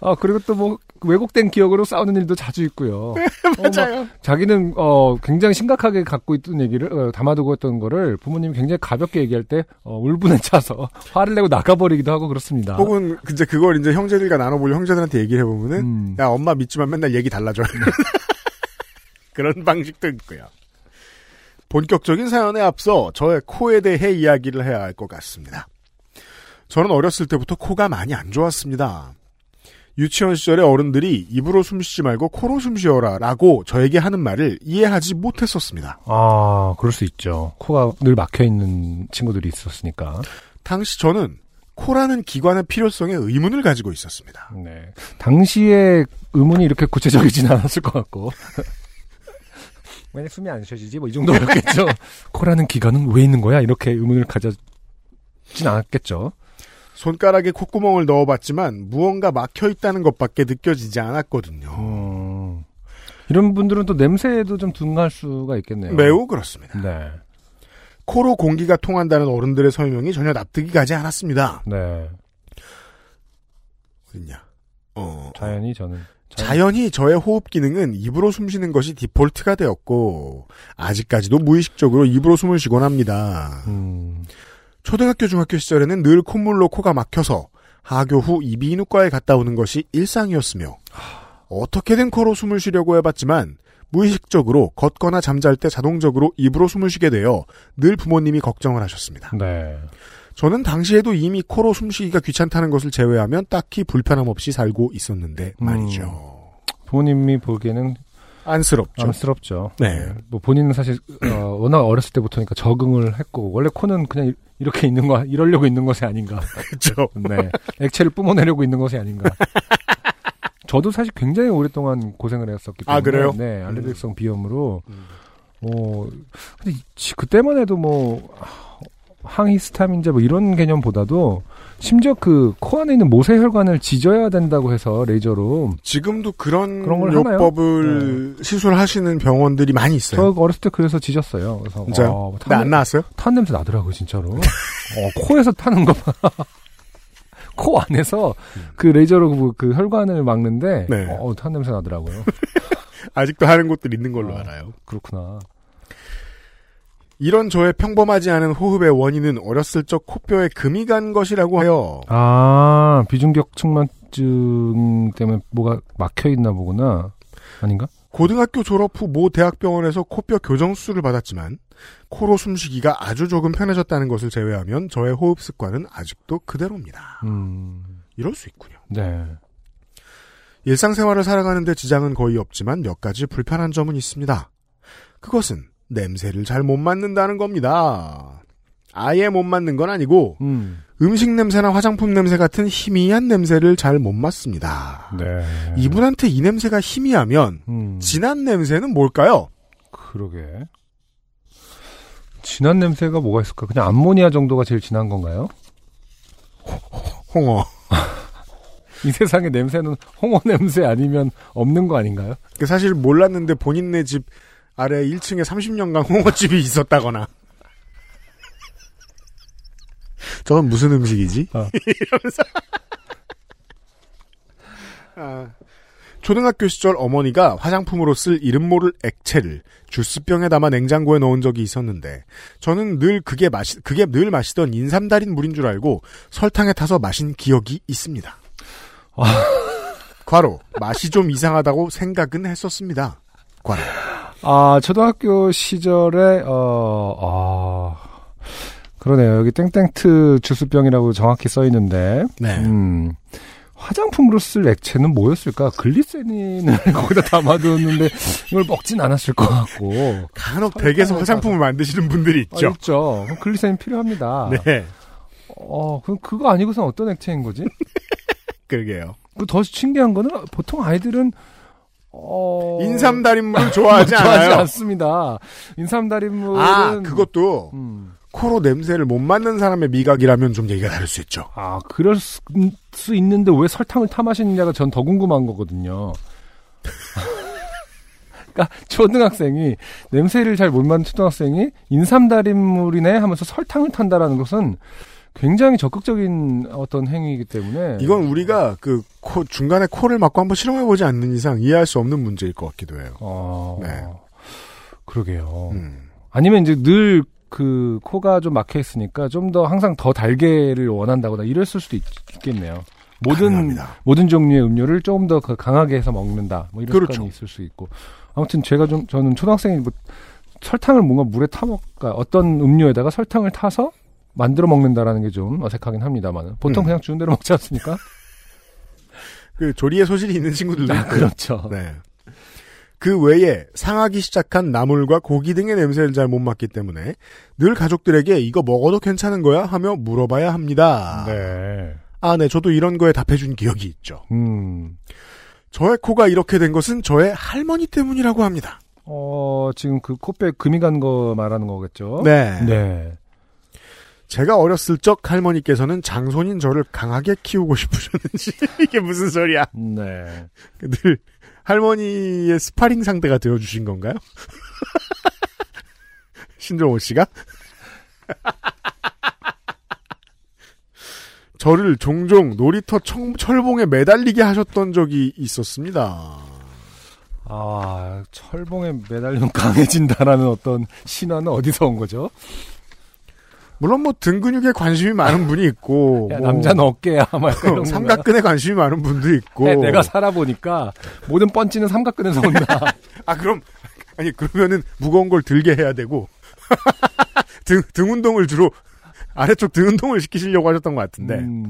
아 그리고 또 뭐 왜곡된 기억으로 싸우는 일도 자주 있고요. 맞아요. 어, 자기는 어 굉장히 심각하게 갖고 있던 얘기를 어, 담아두고 있던 거를 부모님이 굉장히 가볍게 얘기할 때 어, 울분에 차서 화를 내고 나가버리기도 하고 그렇습니다. 혹은 이제 그걸 이제 형제들과 나눠보려 형제들한테 얘기를 해보면은 음. 야 엄마 믿지만 맨날 얘기 달라져. 그런 방식도 있고요. 본격적인 사연에 앞서 저의 코에 대해 이야기를 해야 할 것 같습니다. 저는 어렸을 때부터 코가 많이 안 좋았습니다. 유치원 시절에 어른들이 입으로 숨쉬지 말고 코로 숨쉬어라 라고 저에게 하는 말을 이해하지 못했었습니다. 아, 그럴 수 있죠. 코가 늘 막혀있는 친구들이 있었으니까. 당시 저는 코라는 기관의 필요성에 의문을 가지고 있었습니다. 네. 당시에 의문이 이렇게 구체적이진 않았을 것 같고. 만약 숨이 안 쉬어지지? 뭐 이 정도였겠죠. 코라는 기관은 왜 있는 거야? 이렇게 의문을 가졌진 않았겠죠. 손가락에 콧구멍을 넣어봤지만 무언가 막혀있다는 것밖에 느껴지지 않았거든요. 음, 이런 분들은 또 냄새에도 좀 둔할 수가 있겠네요. 매우 그렇습니다. 네. 코로 공기가 통한다는 어른들의 설명이 전혀 납득이 가지 않았습니다. 네. 어딨냐? 어, 자연히 저는 자연... 자연히 저의 호흡 기능은 입으로 숨쉬는 것이 디폴트가 되었고 아직까지도 무의식적으로 입으로 숨을 쉬곤 합니다. 음... 초등학교, 중학교 시절에는 늘 콧물로 코가 막혀서 하교 후 이비인후과에 갔다 오는 것이 일상이었으며 어떻게든 코로 숨을 쉬려고 해봤지만 무의식적으로 걷거나 잠잘 때 자동적으로 입으로 숨을 쉬게 되어 늘 부모님이 걱정을 하셨습니다. 네. 저는 당시에도 이미 코로 숨쉬기가 귀찮다는 것을 제외하면 딱히 불편함 없이 살고 있었는데 말이죠. 음, 부모님이 보기에는 안쓰럽죠. 안쓰럽죠. 네. 뭐 본인은 사실 어, 워낙 어렸을 때부터니까 적응을 했고 원래 코는 그냥 이, 이렇게 있는 거, 이러려고 있는 것이 아닌가. 그렇죠. 네. 액체를 뿜어내려고 있는 것이 아닌가. 저도 사실 굉장히 오랫동안 고생을 했었기 때문에. 아 그래요? 네. 알레르기성 음. 비염으로. 음. 어 근데 그때만 해도 뭐 항히스타민제 뭐 이런 개념보다도 심지어 그 코 안에 있는 모세혈관을 지져야 된다고 해서 레이저로 지금도 그런, 그런 요법을 네. 시술하시는 병원들이 많이 있어요. 저 어렸을 때 그래서 지졌어요. 그래서 진짜요? 어, 탄, 근데 안 나왔어요? 탄 냄새 나더라고요 진짜로. 어, 코에서 타는 거 봐. 코 안에서 그 레이저로 그, 그 혈관을 막는데 네. 어, 탄 냄새 나더라고요. 아직도 하는 곳들 있는 걸로 아, 알아요. 그렇구나. 이런 저의 평범하지 않은 호흡의 원인은 어렸을 적 코뼈에 금이 간 것이라고 해요. 아, 비중격측만증 때문에 뭐가 막혀있나 보구나. 아닌가? 고등학교 졸업 후 모 대학병원에서 코뼈 교정 수술을 받았지만 코로 숨쉬기가 아주 조금 편해졌다는 것을 제외하면 저의 호흡 습관은 아직도 그대로입니다. 음... 이럴 수 있군요. 네. 일상생활을 살아가는데 지장은 거의 없지만 몇 가지 불편한 점은 있습니다. 그것은 냄새를 잘 못 맡는다는 겁니다. 아예 못 맡는 건 아니고 음. 음식 냄새나 화장품 냄새 같은 희미한 냄새를 잘 못 맡습니다. 네. 이분한테 이 냄새가 희미하면 음. 진한 냄새는 뭘까요? 그러게. 진한 냄새가 뭐가 있을까? 그냥 암모니아 정도가 제일 진한 건가요? 홍어. 이 세상의 냄새는 홍어 냄새 아니면 없는 거 아닌가요? 사실 몰랐는데 본인네 집 아래 일 층에 삼십 년간 홍어집이 있었다거나. 저건 무슨 음식이지? 어. 이러면서. 아. 초등학교 시절 어머니가 화장품으로 쓸 이름 모를 액체를 주스병에 담아 냉장고에 넣은 적이 있었는데 저는 늘 그게 마시, 그게 늘 마시던 인삼 달인 물인 줄 알고 설탕에 타서 마신 기억이 있습니다. 아. 과로, 맛이 좀 이상하다고 생각은 했었습니다. 과로. 아, 초등학교 시절에, 어, 아, 그러네요. 여기 땡땡트 주스병이라고 정확히 써있는데. 네. 음, 화장품으로 쓸 액체는 뭐였을까? 글리세린을 거기다 담아두었는데, 이걸 먹진 않았을 것 같고. 간혹 댁에서 화장품을 만드시는 분들이 있죠. 아, 있죠. 그럼 글리세린 필요합니다. 네. 어, 그럼 그거 아니고선 어떤 액체인 거지? 그러게요. 그 더 신기한 거는 보통 아이들은 어... 인삼달인물을 좋아하지 않아요. 좋아하지 않습니다. 인삼달인물은 아 그것도 음. 코로 냄새를 못 맡는 사람의 미각이라면 좀 얘기가 다를 수 있죠. 아 그럴 수, 수 있는데 왜 설탕을 타 마시느냐가 전 더 궁금한 거거든요. 그러니까 초등학생이 냄새를 잘 못 맡는 초등학생이 인삼달인물이네 하면서 설탕을 탄다라는 것은 굉장히 적극적인 어떤 행위이기 때문에 이건 우리가 그 코, 중간에 코를 막고 한번 실험해보지 않는 이상 이해할 수 없는 문제일 것 같기도 해요. 어... 네, 그러게요. 음. 아니면 이제 늘 그 코가 좀 막혀 있으니까 좀 더 항상 더 달게를 원한다거나 이랬을 수도 있, 있겠네요. 모든 가능합니다. 모든 종류의 음료를 조금 더 강하게 해서 먹는다. 뭐 이런 그렇죠. 습관이 있을 수 있고 아무튼 제가 좀 저는 초등학생이 뭐 설탕을 뭔가 물에 타먹까 어떤 음료에다가 설탕을 타서 만들어 먹는다라는 게 좀 어색하긴 합니다만 보통 음. 그냥 주는 대로 먹지 않습니까? 그 조리에 소질이 있는 친구들도 아, 있고. 그렇죠. 네. 그 외에 상하기 시작한 나물과 고기 등의 냄새를 잘 못 맡기 때문에 늘 가족들에게 이거 먹어도 괜찮은 거야? 하며 물어봐야 합니다. 네. 아, 네. 저도 이런 거에 답해준 기억이 있죠. 음. 저의 코가 이렇게 된 것은 저의 할머니 때문이라고 합니다. 어, 지금 그 코뼈에 금이 간 거 말하는 거겠죠? 네. 네. 제가 어렸을 적 할머니께서는 장손인 저를 강하게 키우고 싶으셨는지 이게 무슨 소리야? 네. 늘 할머니의 스파링 상대가 되어주신 건가요? 신종호 씨가? 저를 종종 놀이터 청, 철봉에 매달리게 하셨던 적이 있었습니다. 아, 철봉에 매달리면 강해진다라는 어떤 신화는 어디서 온 거죠? 물론 뭐 등 근육에 관심이 많은 분이 있고 야, 뭐 남자는 어깨야 막 이런 삼각근에 관심이 많은 분도 있고 야, 내가 살아보니까 모든 펀치는 삼각근에서 온다. 아 그럼 아니 그러면은 무거운 걸 들게 해야 되고 등, 등 운동을 주로 아래쪽 등 운동을 시키시려고 하셨던 것 같은데 음.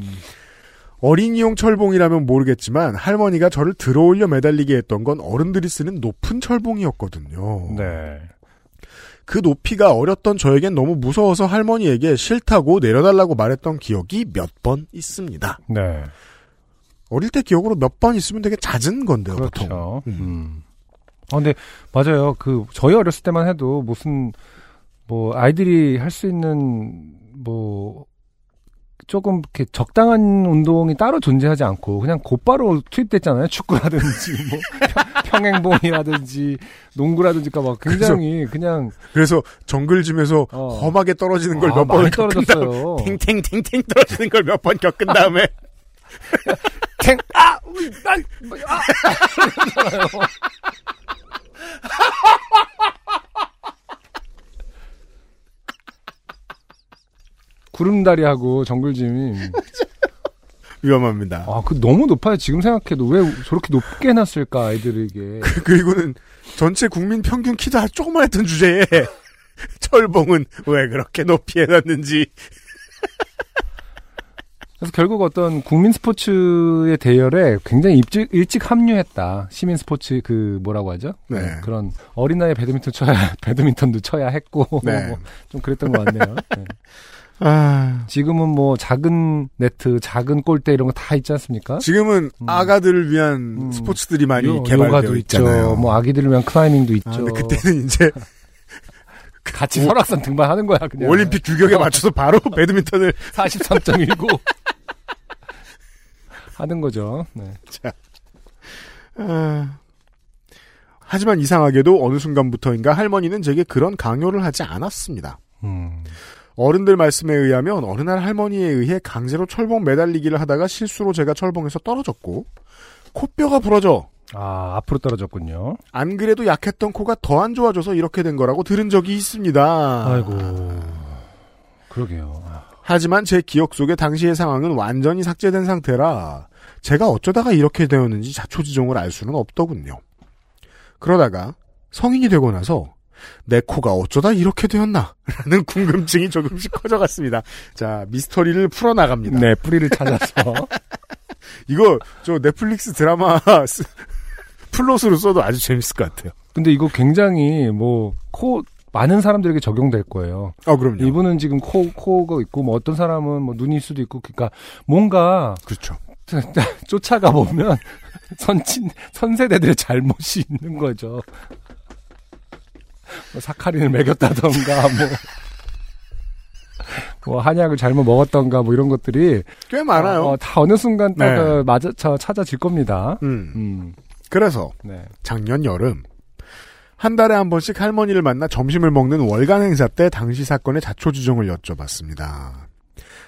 어린이용 철봉이라면 모르겠지만 할머니가 저를 들어올려 매달리게 했던 건 어른들이 쓰는 높은 철봉이었거든요. 네. 그 높이가 어렸던 저에겐 너무 무서워서 할머니에게 싫다고 내려달라고 말했던 기억이 몇 번 있습니다. 네. 어릴 때 기억으로 몇 번 있으면 되게 잦은 건데요, 그렇죠. 보통. 음. 음. 아, 근데 맞아요. 그 저희 어렸을 때만 해도 무슨 뭐 아이들이 할 수 있는 뭐 조금 이렇게 적당한 운동이 따로 존재하지 않고 그냥 곧바로 투입됐잖아요. 축구라든지 뭐 평행봉이라든지 농구라든지 막 굉장히 그래서, 그냥 그래서 정글짐에서 어. 험하게 떨어지는 걸 몇 번 아, 겪은 다음 탱탱탱탱 떨어지는 걸 몇 번 겪은 다음에 탱 아! 우리 난 아! 구름다리하고 정글짐이 위험합니다. 아, 그 너무 높아요. 지금 생각해도 왜 저렇게 높게 해놨을까 아이들에게. 그, 그리고는 전체 국민 평균 키가 조금만 했던 주제에 철봉은 왜 그렇게 높이 해놨는지. 그래서 결국 어떤 국민 스포츠의 대열에 굉장히 일찍, 일찍 합류했다. 시민 스포츠 그 뭐라고 하죠? 네. 그런 어린 나이에 배드민턴 쳐야 배드민턴도 쳐야 했고 네. 뭐 좀 그랬던 것 같네요. 네. 아... 지금은 뭐 작은 네트, 작은 골대 이런 거 다 있지 않습니까? 지금은 음. 아가들을 위한 음. 스포츠들이 많이 요, 개발되어 있잖아요. 있죠. 뭐 아기들을 위한 클라이밍도 있죠. 아, 근데 그때는 이제 같이 오... 설악산 등반하는 거야. 그냥. 올림픽 규격에 맞춰서 바로 배드민턴을 사십삼 점 일구 하는 거죠. 네. 자, 아... 하지만 이상하게도 어느 순간부터인가 할머니는 제게 그런 강요를 하지 않았습니다. 음. 어른들 말씀에 의하면 어느 날 할머니에 의해 강제로 철봉 매달리기를 하다가 실수로 제가 철봉에서 떨어졌고 코뼈가 부러져 아 앞으로 떨어졌군요. 안 그래도 약했던 코가 더 안 좋아져서 이렇게 된 거라고 들은 적이 있습니다. 아이고 그러게요. 하지만 제 기억 속에 당시의 상황은 완전히 삭제된 상태라 제가 어쩌다가 이렇게 되었는지 자초지종을 알 수는 없더군요. 그러다가 성인이 되고 나서 내 코가 어쩌다 이렇게 되었나? 라는 궁금증이 조금씩 커져갔습니다. 자, 미스터리를 풀어나갑니다. 네, 뿌리를 찾아서. 이거, 저 넷플릭스 드라마 플롯으로 써도 아주 재밌을 것 같아요. 근데 이거 굉장히 뭐, 코, 많은 사람들에게 적용될 거예요. 아, 그럼요. 이분은 지금 코, 코가 있고, 뭐 어떤 사람은 뭐 눈일 수도 있고, 그러니까 뭔가. 그렇죠. 쫓아가 보면 선친, 선세대들의 잘못이 있는 거죠. 뭐 사카린을 먹였다던가 뭐, 뭐 한약을 잘못 먹었던가 뭐 이런 것들이 꽤 많아요. 어, 어, 다 어느 순간 네. 다 맞아 찾아질 겁니다. 음. 음. 그래서 네. 작년 여름 한 달에 한 번씩 할머니를 만나 점심을 먹는 월간 행사 때 당시 사건의 자초지종을 여쭤봤습니다.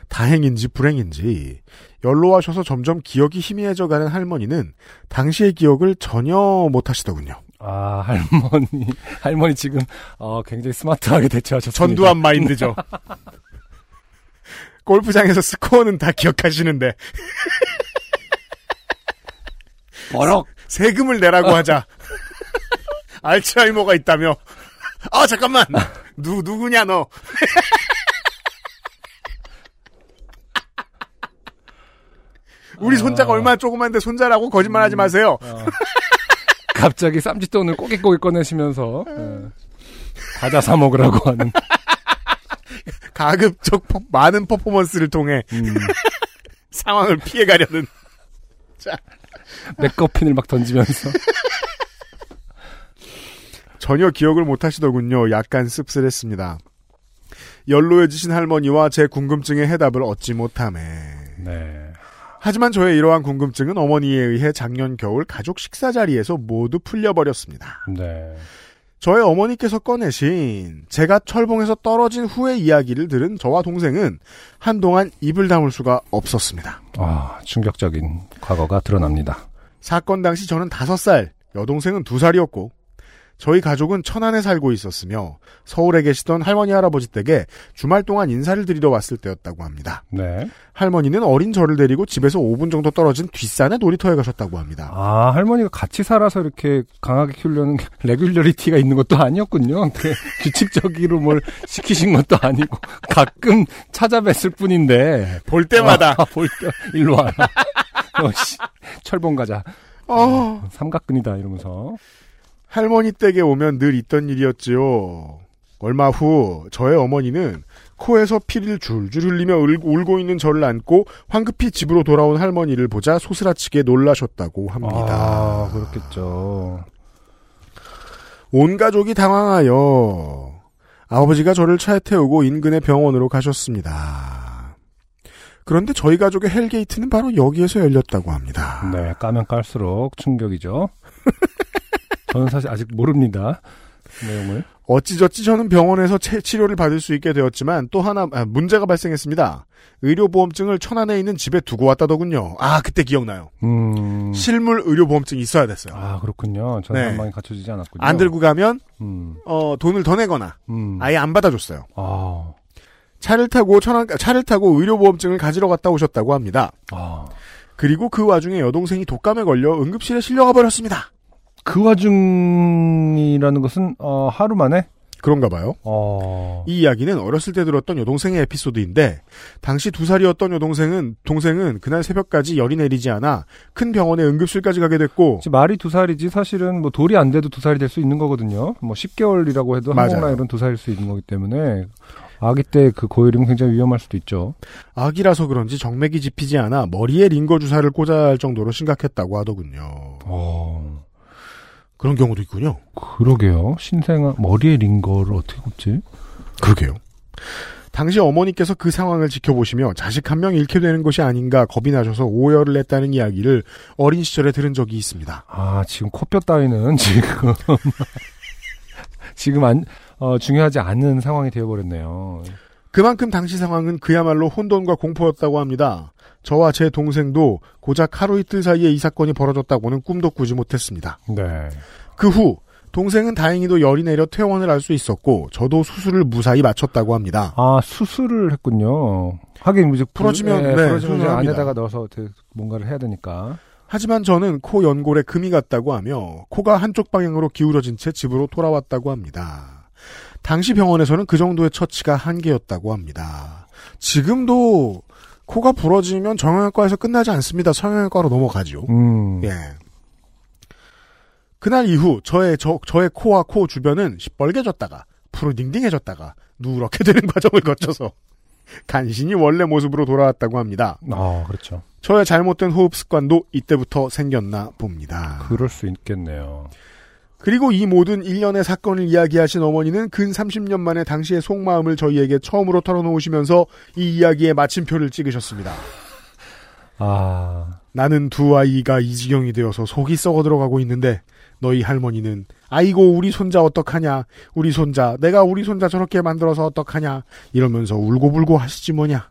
다행인지 불행인지 연로하셔서 점점 기억이 희미해져가는 할머니는 당시의 기억을 전혀 못하시더군요. 아, 할머니. 할머니 지금, 어, 굉장히 스마트하게 대처하셨습니다. 전두환 마인드죠. 골프장에서 스코어는 다 기억하시는데. 버럭! 세금을 내라고 하자. 알츠하이머가 있다며. 아, 잠깐만! 누, 누구냐, 너? 우리 손자가 얼마나 조그만데 손자라고 거짓말하지 마세요. 갑자기 쌈짓돈을 꼬깃꼬깃 꺼내시면서 에, 과자 사 먹으라고 하는 가급적 포, 많은 퍼포먼스를 통해 음. 상황을 피해가려는 자 맥거핀을 막 던지면서 전혀 기억을 못하시더군요. 약간 씁쓸했습니다. 연로해지신 할머니와 제 궁금증의 해답을 얻지 못함에 네. 하지만 저의 이러한 궁금증은 어머니에 의해 작년 겨울 가족 식사 자리에서 모두 풀려버렸습니다. 네. 저의 어머니께서 꺼내신 제가 철봉에서 떨어진 후의 이야기를 들은 저와 동생은 한동안 입을 다물 수가 없었습니다. 아, 충격적인 과거가 드러납니다. 사건 당시 저는 다섯 살, 여동생은 두 살이었고 저희 가족은 천안에 살고 있었으며 서울에 계시던 할머니 할아버지 댁에 주말 동안 인사를 드리러 왔을 때였다고 합니다. 네. 할머니는 어린 저를 데리고 집에서 오 분 정도 떨어진 뒷산의 놀이터에 가셨다고 합니다. 아, 할머니가 같이 살아서 이렇게 강하게 키우려는 레귤러리티가 있는 것도 아니었군요. 규칙적으로 뭘 시키신 것도 아니고 가끔 찾아뵀을 뿐인데 볼 때마다 아, 볼 때 일로 와라. 철봉 가자. 어. 아, 삼각근이다 이러면서. 할머니 댁에 오면 늘 있던 일이었지요. 얼마 후 저의 어머니는 코에서 피를 줄줄 흘리며 울고 있는 저를 안고 황급히 집으로 돌아온 할머니를 보자 소스라치게 놀라셨다고 합니다. 아, 그렇겠죠. 온 가족이 당황하여 아버지가 저를 차에 태우고 인근의 병원으로 가셨습니다. 그런데 저희 가족의 헬게이트는 바로 여기에서 열렸다고 합니다. 네, 까면 깔수록 충격이죠. 저는 사실 아직 모릅니다. 내용을. 어찌저찌 저는 병원에서 체, 치료를 받을 수 있게 되었지만 또 하나 아, 문제가 발생했습니다. 의료보험증을 천안에 있는 집에 두고 왔다더군요. 아, 그때 기억나요. 음... 실물 의료보험증이 있어야 됐어요. 아, 그렇군요. 전산망이 네. 갖춰지지 않았군요. 안 들고 가면 음... 어, 돈을 더 내거나 음... 아예 안 받아줬어요. 아... 차를 타고 천안 차를 타고 의료보험증을 가지러 갔다 오셨다고 합니다. 아... 그리고 그 와중에 여동생이 독감에 걸려 응급실에 실려가 버렸습니다. 그 와중이라는 것은 어, 하루 만에? 그런가 봐요. 어... 이 이야기는 어렸을 때 들었던 여동생의 에피소드인데 당시 두 살이었던 여동생은 동생은 그날 새벽까지 열이 내리지 않아 큰 병원에 응급실까지 가게 됐고 말이 두 살이지 사실은 뭐 돌이 안 돼도 두 살이 될 수 있는 거거든요. 뭐 십 개월이라고 해도 한국 나이로는 두 살일 수 있는 거기 때문에 아기 때 그 고열이면 굉장히 위험할 수도 있죠. 아기라서 그런지 정맥이 짚히지 않아 머리에 링거 주사를 꽂아야 할 정도로 심각했다고 하더군요. 어... 그런 경우도 있군요. 그러게요. 신생아 머리에 링거를 어떻게 꼽지? 그러게요. 당시 어머니께서 그 상황을 지켜보시며 자식 한 명 잃게 되는 것이 아닌가 겁이 나셔서 오열을 했다는 이야기를 어린 시절에 들은 적이 있습니다. 아, 지금 코뼈 따위는 지금 지금 안, 어, 중요하지 않은 상황이 되어버렸네요. 그만큼 당시 상황은 그야말로 혼돈과 공포였다고 합니다. 저와 제 동생도 고작 하루 이틀 사이에 이 사건이 벌어졌다고는 꿈도 꾸지 못했습니다. 네. 그 후 동생은 다행히도 열이 내려 퇴원을 할 수 있었고 저도 수술을 무사히 마쳤다고 합니다. 아, 수술을 했군요. 하긴 이제 풀어지면 네, 네, 풀어지면 네, 안에다가 넣어서 뭔가를 해야 되니까. 하지만 저는 코 연골에 금이 갔다고 하며 코가 한쪽 방향으로 기울어진 채 집으로 돌아왔다고 합니다. 당시 병원에서는 그 정도의 처치가 한계였다고 합니다. 지금도 코가 부러지면 정형외과에서 끝나지 않습니다. 성형외과로 넘어가죠. 음. 예. 그날 이후 저의 저, 저의 코와 코 주변은 시뻘개졌다가 푸르딩딩해졌다가 누렇게 되는 과정을 거쳐서 간신히 원래 모습으로 돌아왔다고 합니다. 아, 그렇죠. 저의 잘못된 호흡 습관도 이때부터 생겼나 봅니다. 그럴 수 있겠네요. 그리고 이 모든 일련의 사건을 이야기하신 어머니는 근 삼십 년 만에 당시의 속마음을 저희에게 처음으로 털어놓으시면서 이 이야기에 마침표를 찍으셨습니다. 아... 나는 두 아이가 이 지경이 되어서 속이 썩어 들어가고 있는데 너희 할머니는 아이고 우리 손자 어떡하냐 우리 손자 내가 우리 손자 저렇게 만들어서 어떡하냐 이러면서 울고불고 하시지 뭐냐.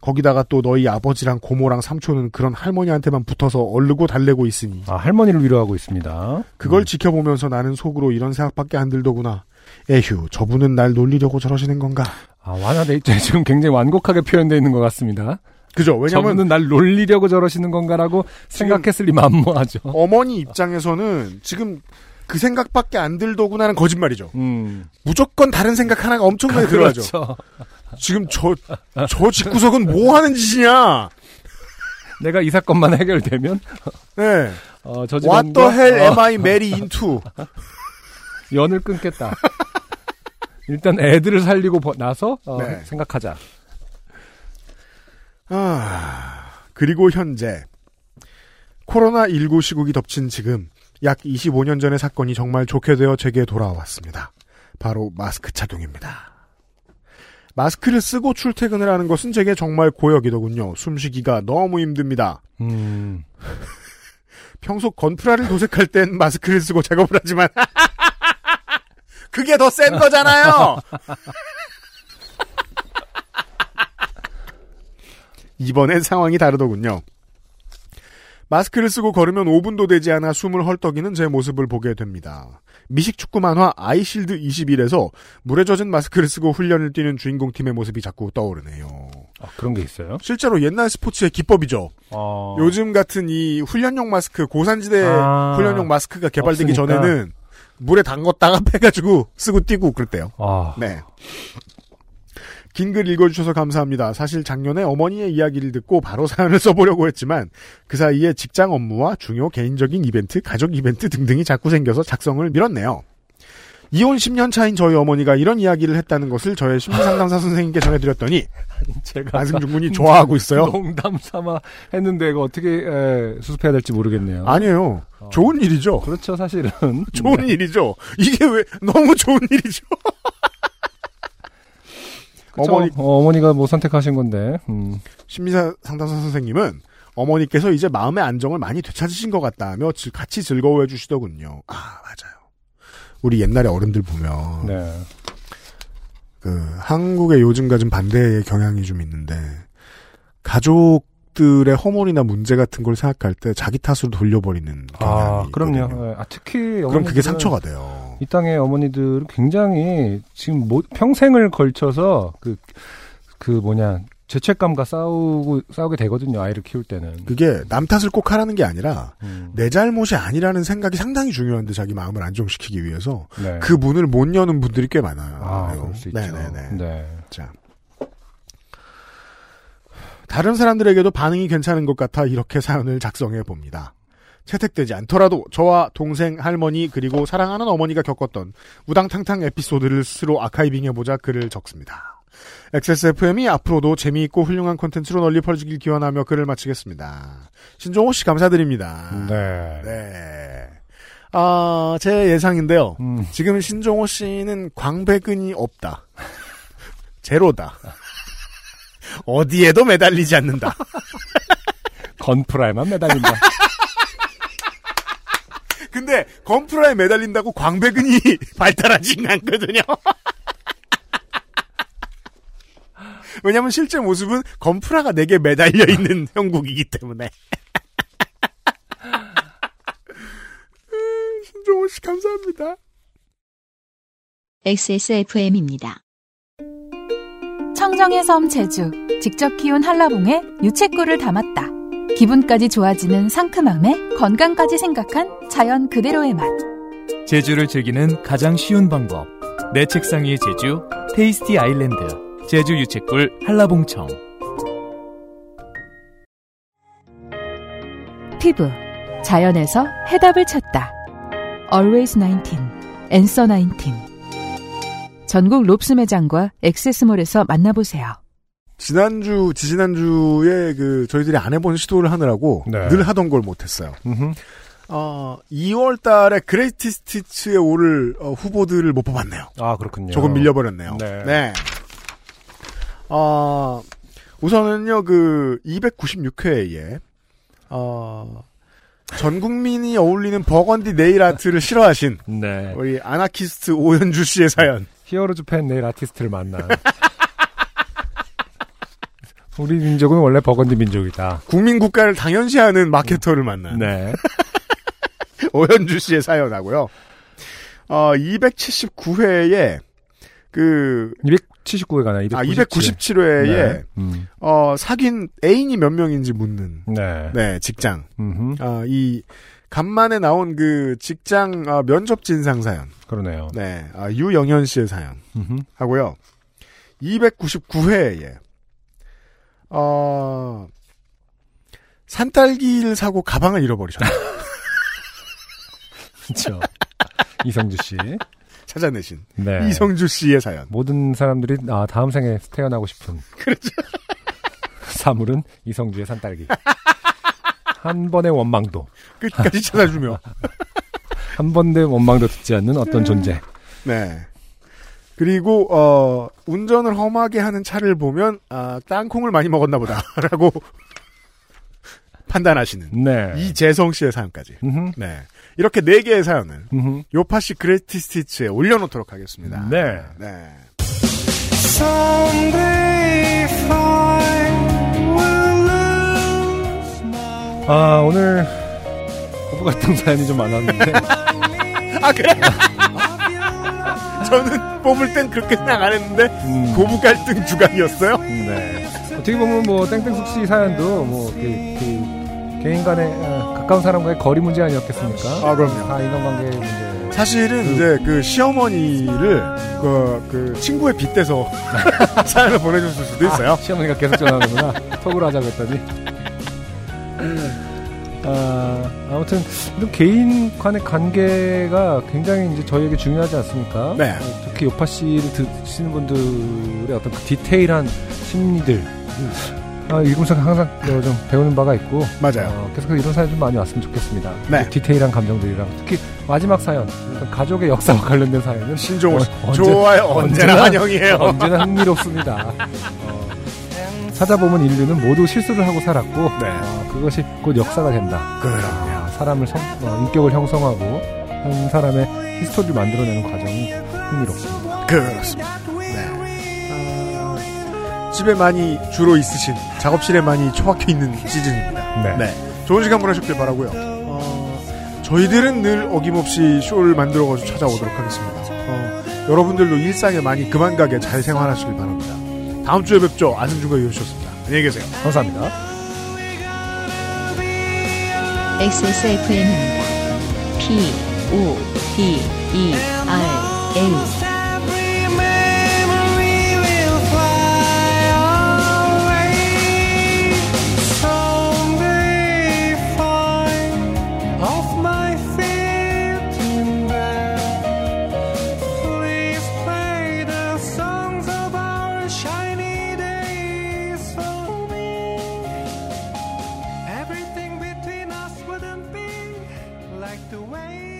거기다가 또 너희 아버지랑 고모랑 삼촌은 그런 할머니한테만 붙어서 얼르고 달래고 있으니. 아, 할머니를 위로하고 있습니다. 그걸 음. 지켜보면서 나는 속으로 이런 생각밖에 안 들더구나. 에휴, 저분은 날 놀리려고 저러시는 건가. 아, 완화돼 있죠. 지금 굉장히 완곡하게 표현되어 있는 것 같습니다. 그죠. 왜냐면 저분은 날 놀리려고 저러시는 건가라고 생각했을 리 만무하죠. 어머니 입장에서는 지금 그 생각밖에 안 들더구나는 거짓말이죠. 음. 무조건 다른 생각 하나가 엄청나게 들어가죠. 그렇죠. 지금 저, 저 집구석은 뭐 하는 짓이냐? 내가 이 사건만 해결되면? 네. 어, 저 What the hell am I married into? 연을 끊겠다. 일단 애들을 살리고 나서 어, 네. 생각하자. 아, 그리고 현재. 코로나십구 시국이 덮친 지금 약 이십오 년 전의 사건이 정말 좋게 되어 제게 돌아왔습니다. 바로 마스크 착용입니다. 마스크를 쓰고 출퇴근을 하는 것은 제게 정말 고역이더군요. 숨쉬기가 너무 힘듭니다. 음. 평소 건프라를 도색할 땐 마스크를 쓰고 작업을 하지만 그게 더 센 거잖아요. 이번엔 상황이 다르더군요. 마스크를 쓰고 걸으면 오 분도 되지 않아 숨을 헐떡이는 제 모습을 보게 됩니다. 미식축구 만화 아이실드 이십일에서 물에 젖은 마스크를 쓰고 훈련을 뛰는 주인공팀의 모습이 자꾸 떠오르네요. 아, 그런 게 있어요? 실제로 옛날 스포츠의 기법이죠. 어... 요즘 같은 이 훈련용 마스크, 고산지대 아... 훈련용 마스크가 개발되기 없으니까. 전에는 물에 담궜다가 빼가지고 쓰고 뛰고 그랬대요. 아... 네. 긴 글 읽어주셔서 감사합니다. 사실 작년에 어머니의 이야기를 듣고 바로 사연을 써보려고 했지만 그 사이에 직장 업무와 중요 개인적인 이벤트, 가족 이벤트 등등이 자꾸 생겨서 작성을 미뤘네요. 이혼 십 년 차인 저희 어머니가 이런 이야기를 했다는 것을 저의 심리상담사 선생님께 전해드렸더니 제가 안승준 군이 좋아하고 있어요. 농담삼아 했는데 이거 어떻게 에, 수습해야 될지 모르겠네요. 아니에요. 어, 좋은 일이죠. 그렇죠. 사실은. 좋은 네. 일이죠. 이게 왜 너무 좋은 일이죠. 그쵸? 어머니 어, 어머니가 뭐 선택하신 건데. 음. 심리사 상담사 선생님은 어머니께서 이제 마음의 안정을 많이 되찾으신 것 같다며 같이 즐거워해 주시더군요. 아 맞아요. 우리 옛날에 어른들 보면 네. 그 한국의 요즘과 좀 반대의 경향이 좀 있는데 가족들의 허물이나 문제 같은 걸 생각할 때 자기 탓으로 돌려버리는 경향이 아, 있거든요. 그럼요. 아, 특히 그럼 그게 상처가 돼요. 이 땅의 어머니들은 굉장히 지금 뭐, 평생을 걸쳐서 그, 그 뭐냐 죄책감과 싸우고 싸우게 되거든요. 아이를 키울 때는. 그게 남 탓을 꼭 하라는 게 아니라 음. 내 잘못이 아니라는 생각이 상당히 중요한데 자기 마음을 안정시키기 위해서 네. 그 문을 못 여는 분들이 꽤 많아요. 아, 그럴 수 있죠. 네네네. 네. 자, 다른 사람들에게도 반응이 괜찮은 것 같아 이렇게 사연을 작성해 봅니다. 채택되지 않더라도 저와 동생, 할머니 그리고 사랑하는 어머니가 겪었던 우당탕탕 에피소드를 스스로 아카이빙해보자 글을 적습니다. 엑스에스에프엠이 앞으로도 재미있고 훌륭한 콘텐츠로 널리 퍼지길 기원하며 글을 마치겠습니다. 신종호 씨 감사드립니다. 네. 네. 아, 제 예상인데요. 음. 지금 신종호 씨는 광배근이 없다. 제로다. 어디에도 매달리지 않는다. 건프라에만 매달린다. 근데 건프라에 매달린다고 광배근이 발달하진 않거든요. 왜냐면 실제 모습은 건프라가 내게 매달려 있는 형국이기 때문에. 신종호 씨 감사합니다. 엑스에스에프엠입니다. 청정의 섬 제주, 직접 키운 한라봉에 유채꿀을 담았다. 기분까지 좋아지는 상큼함에 건강까지 생각한 자연 그대로의 맛. 제주를 즐기는 가장 쉬운 방법. 내 책상 위의 제주, 테이스티 아일랜드. 제주 유채꿀 한라봉청. 피부, 자연에서 해답을 찾다. Always 나인틴, Answer 나인틴. 전국 롭스 매장과 엑세스몰에서 만나보세요. 지난주, 지지난주에 그 저희들이 안 해본 시도를 하느라고 네. 늘 하던 걸 못했어요. 음흠. 어, 이월 달에 그레이티 스티츠에 오를 어, 후보들을 못 뽑았네요. 아, 그렇군요. 조금 밀려버렸네요. 네. 네. 어, 우선은요, 그, 이백구십육 회에, 어, 전 국민이 어울리는 버건디 네일 아트를 싫어하신, 네. 우리 아나키스트 오현주 씨의 사연. 히어로즈 팬 네일 아티스트를 만나. 우리 민족은 원래 버건디 민족이다. 국민 국가를 당연시하는 마케터를 만나. 네. 오현주 씨의 사연하고요. 어, 이백칠십구 회에, 그, 이백칠십구 회 가나? 이백구십칠 회. 아, 이백구십칠 회에, 네. 음. 어, 사귄 애인이 몇 명인지 묻는. 네. 네, 직장. 음. 어, 이, 간만에 나온 그, 직장, 어, 면접 진상 사연. 그러네요. 네. 아, 유영현 씨의 사연. 음흠. 하고요. 이백구십구 회에, 어, 산딸기를 사고 가방을 잃어버리셨다. 그쵸. 이성주 씨. 찾아내신 네. 이성주 씨의 사연. 모든 사람들이 아, 다음 생에 태어나고 싶은. 그렇죠. 사물은 이성주의 산딸기. 한 번의 원망도. 끝까지 찾아주며. 한 번의 원망도 듣지 않는 어떤 존재. 네. 그리고 어, 운전을 험하게 하는 차를 보면 아, 땅콩을 많이 먹었나 보다라고 판단하시는 네. 이재성 씨의 사연까지. 음흠. 네. 이렇게 네 개의 사연을 음흠. 요파시 그레이티 스티츠에 올려놓도록 하겠습니다. 네. 네. 아 오늘 고부 같은 사연이 좀 많았는데. 아 그래? 저는 뽑을 땐 그렇게 생각 안 했는데 음. 고부 갈등 주간이었어요. 네. 어떻게 보면 뭐 땡땡숙 씨 사연도 뭐 그, 그 개인 간의 어, 가까운 사람과의 거리 문제 아니었겠습니까? 아 그럼요. 다 인간관계 문제. 사실은 그, 이제 그 시어머니를 그, 그 친구의 빗대서 사연을 보내줬을 수도 있어요. 아, 시어머니가 계속 전화하는구나. 톡으로 하자고 했더니. 아 아무튼 이런 개인 간의 관계가 굉장히 이제 저희에게 중요하지 않습니까? 네. 특히 요파 씨를 듣시는 분들의 어떤 그 디테일한 심리들. 아, 일금상 항상 좀 배우는 바가 있고 맞아요. 어, 계속 이런 사연 좀 많이 왔으면 좋겠습니다. 네. 디테일한 감정들이랑 특히 마지막 사연, 가족의 역사와 관련된 사연은 신종호 씨 어, 좋아요. 언제나, 언제나 환영이에요. 언제나 흥미롭습니다. 어, 찾아보면 인류는 모두 실수를 하고 살았고 네. 어, 그것이 곧 역사가 된다. 그럼요. 사람을 성, 어, 인격을 형성하고 한 사람의 히스토리를 만들어내는 과정이 흥미롭습니다. 그렇습니다. 네. 어, 집에 많이 주로 있으신, 작업실에 많이 처박혀 있는 시즌입니다. 네. 네. 좋은 시간 보내셨길 바라고요. 저희들은 늘 어김없이 쇼를 만들어가지고 찾아오도록 하겠습니다. 어, 여러분들도 일상에 많이 그만 가게 잘 생활하시길 바랍니다. 다음 주에 뵙죠. 안승준과 유현씨였습니다. 안녕히 계세요. 감사합니다. 엑스에스에프엠입니다. P-O-D-E-R-A the way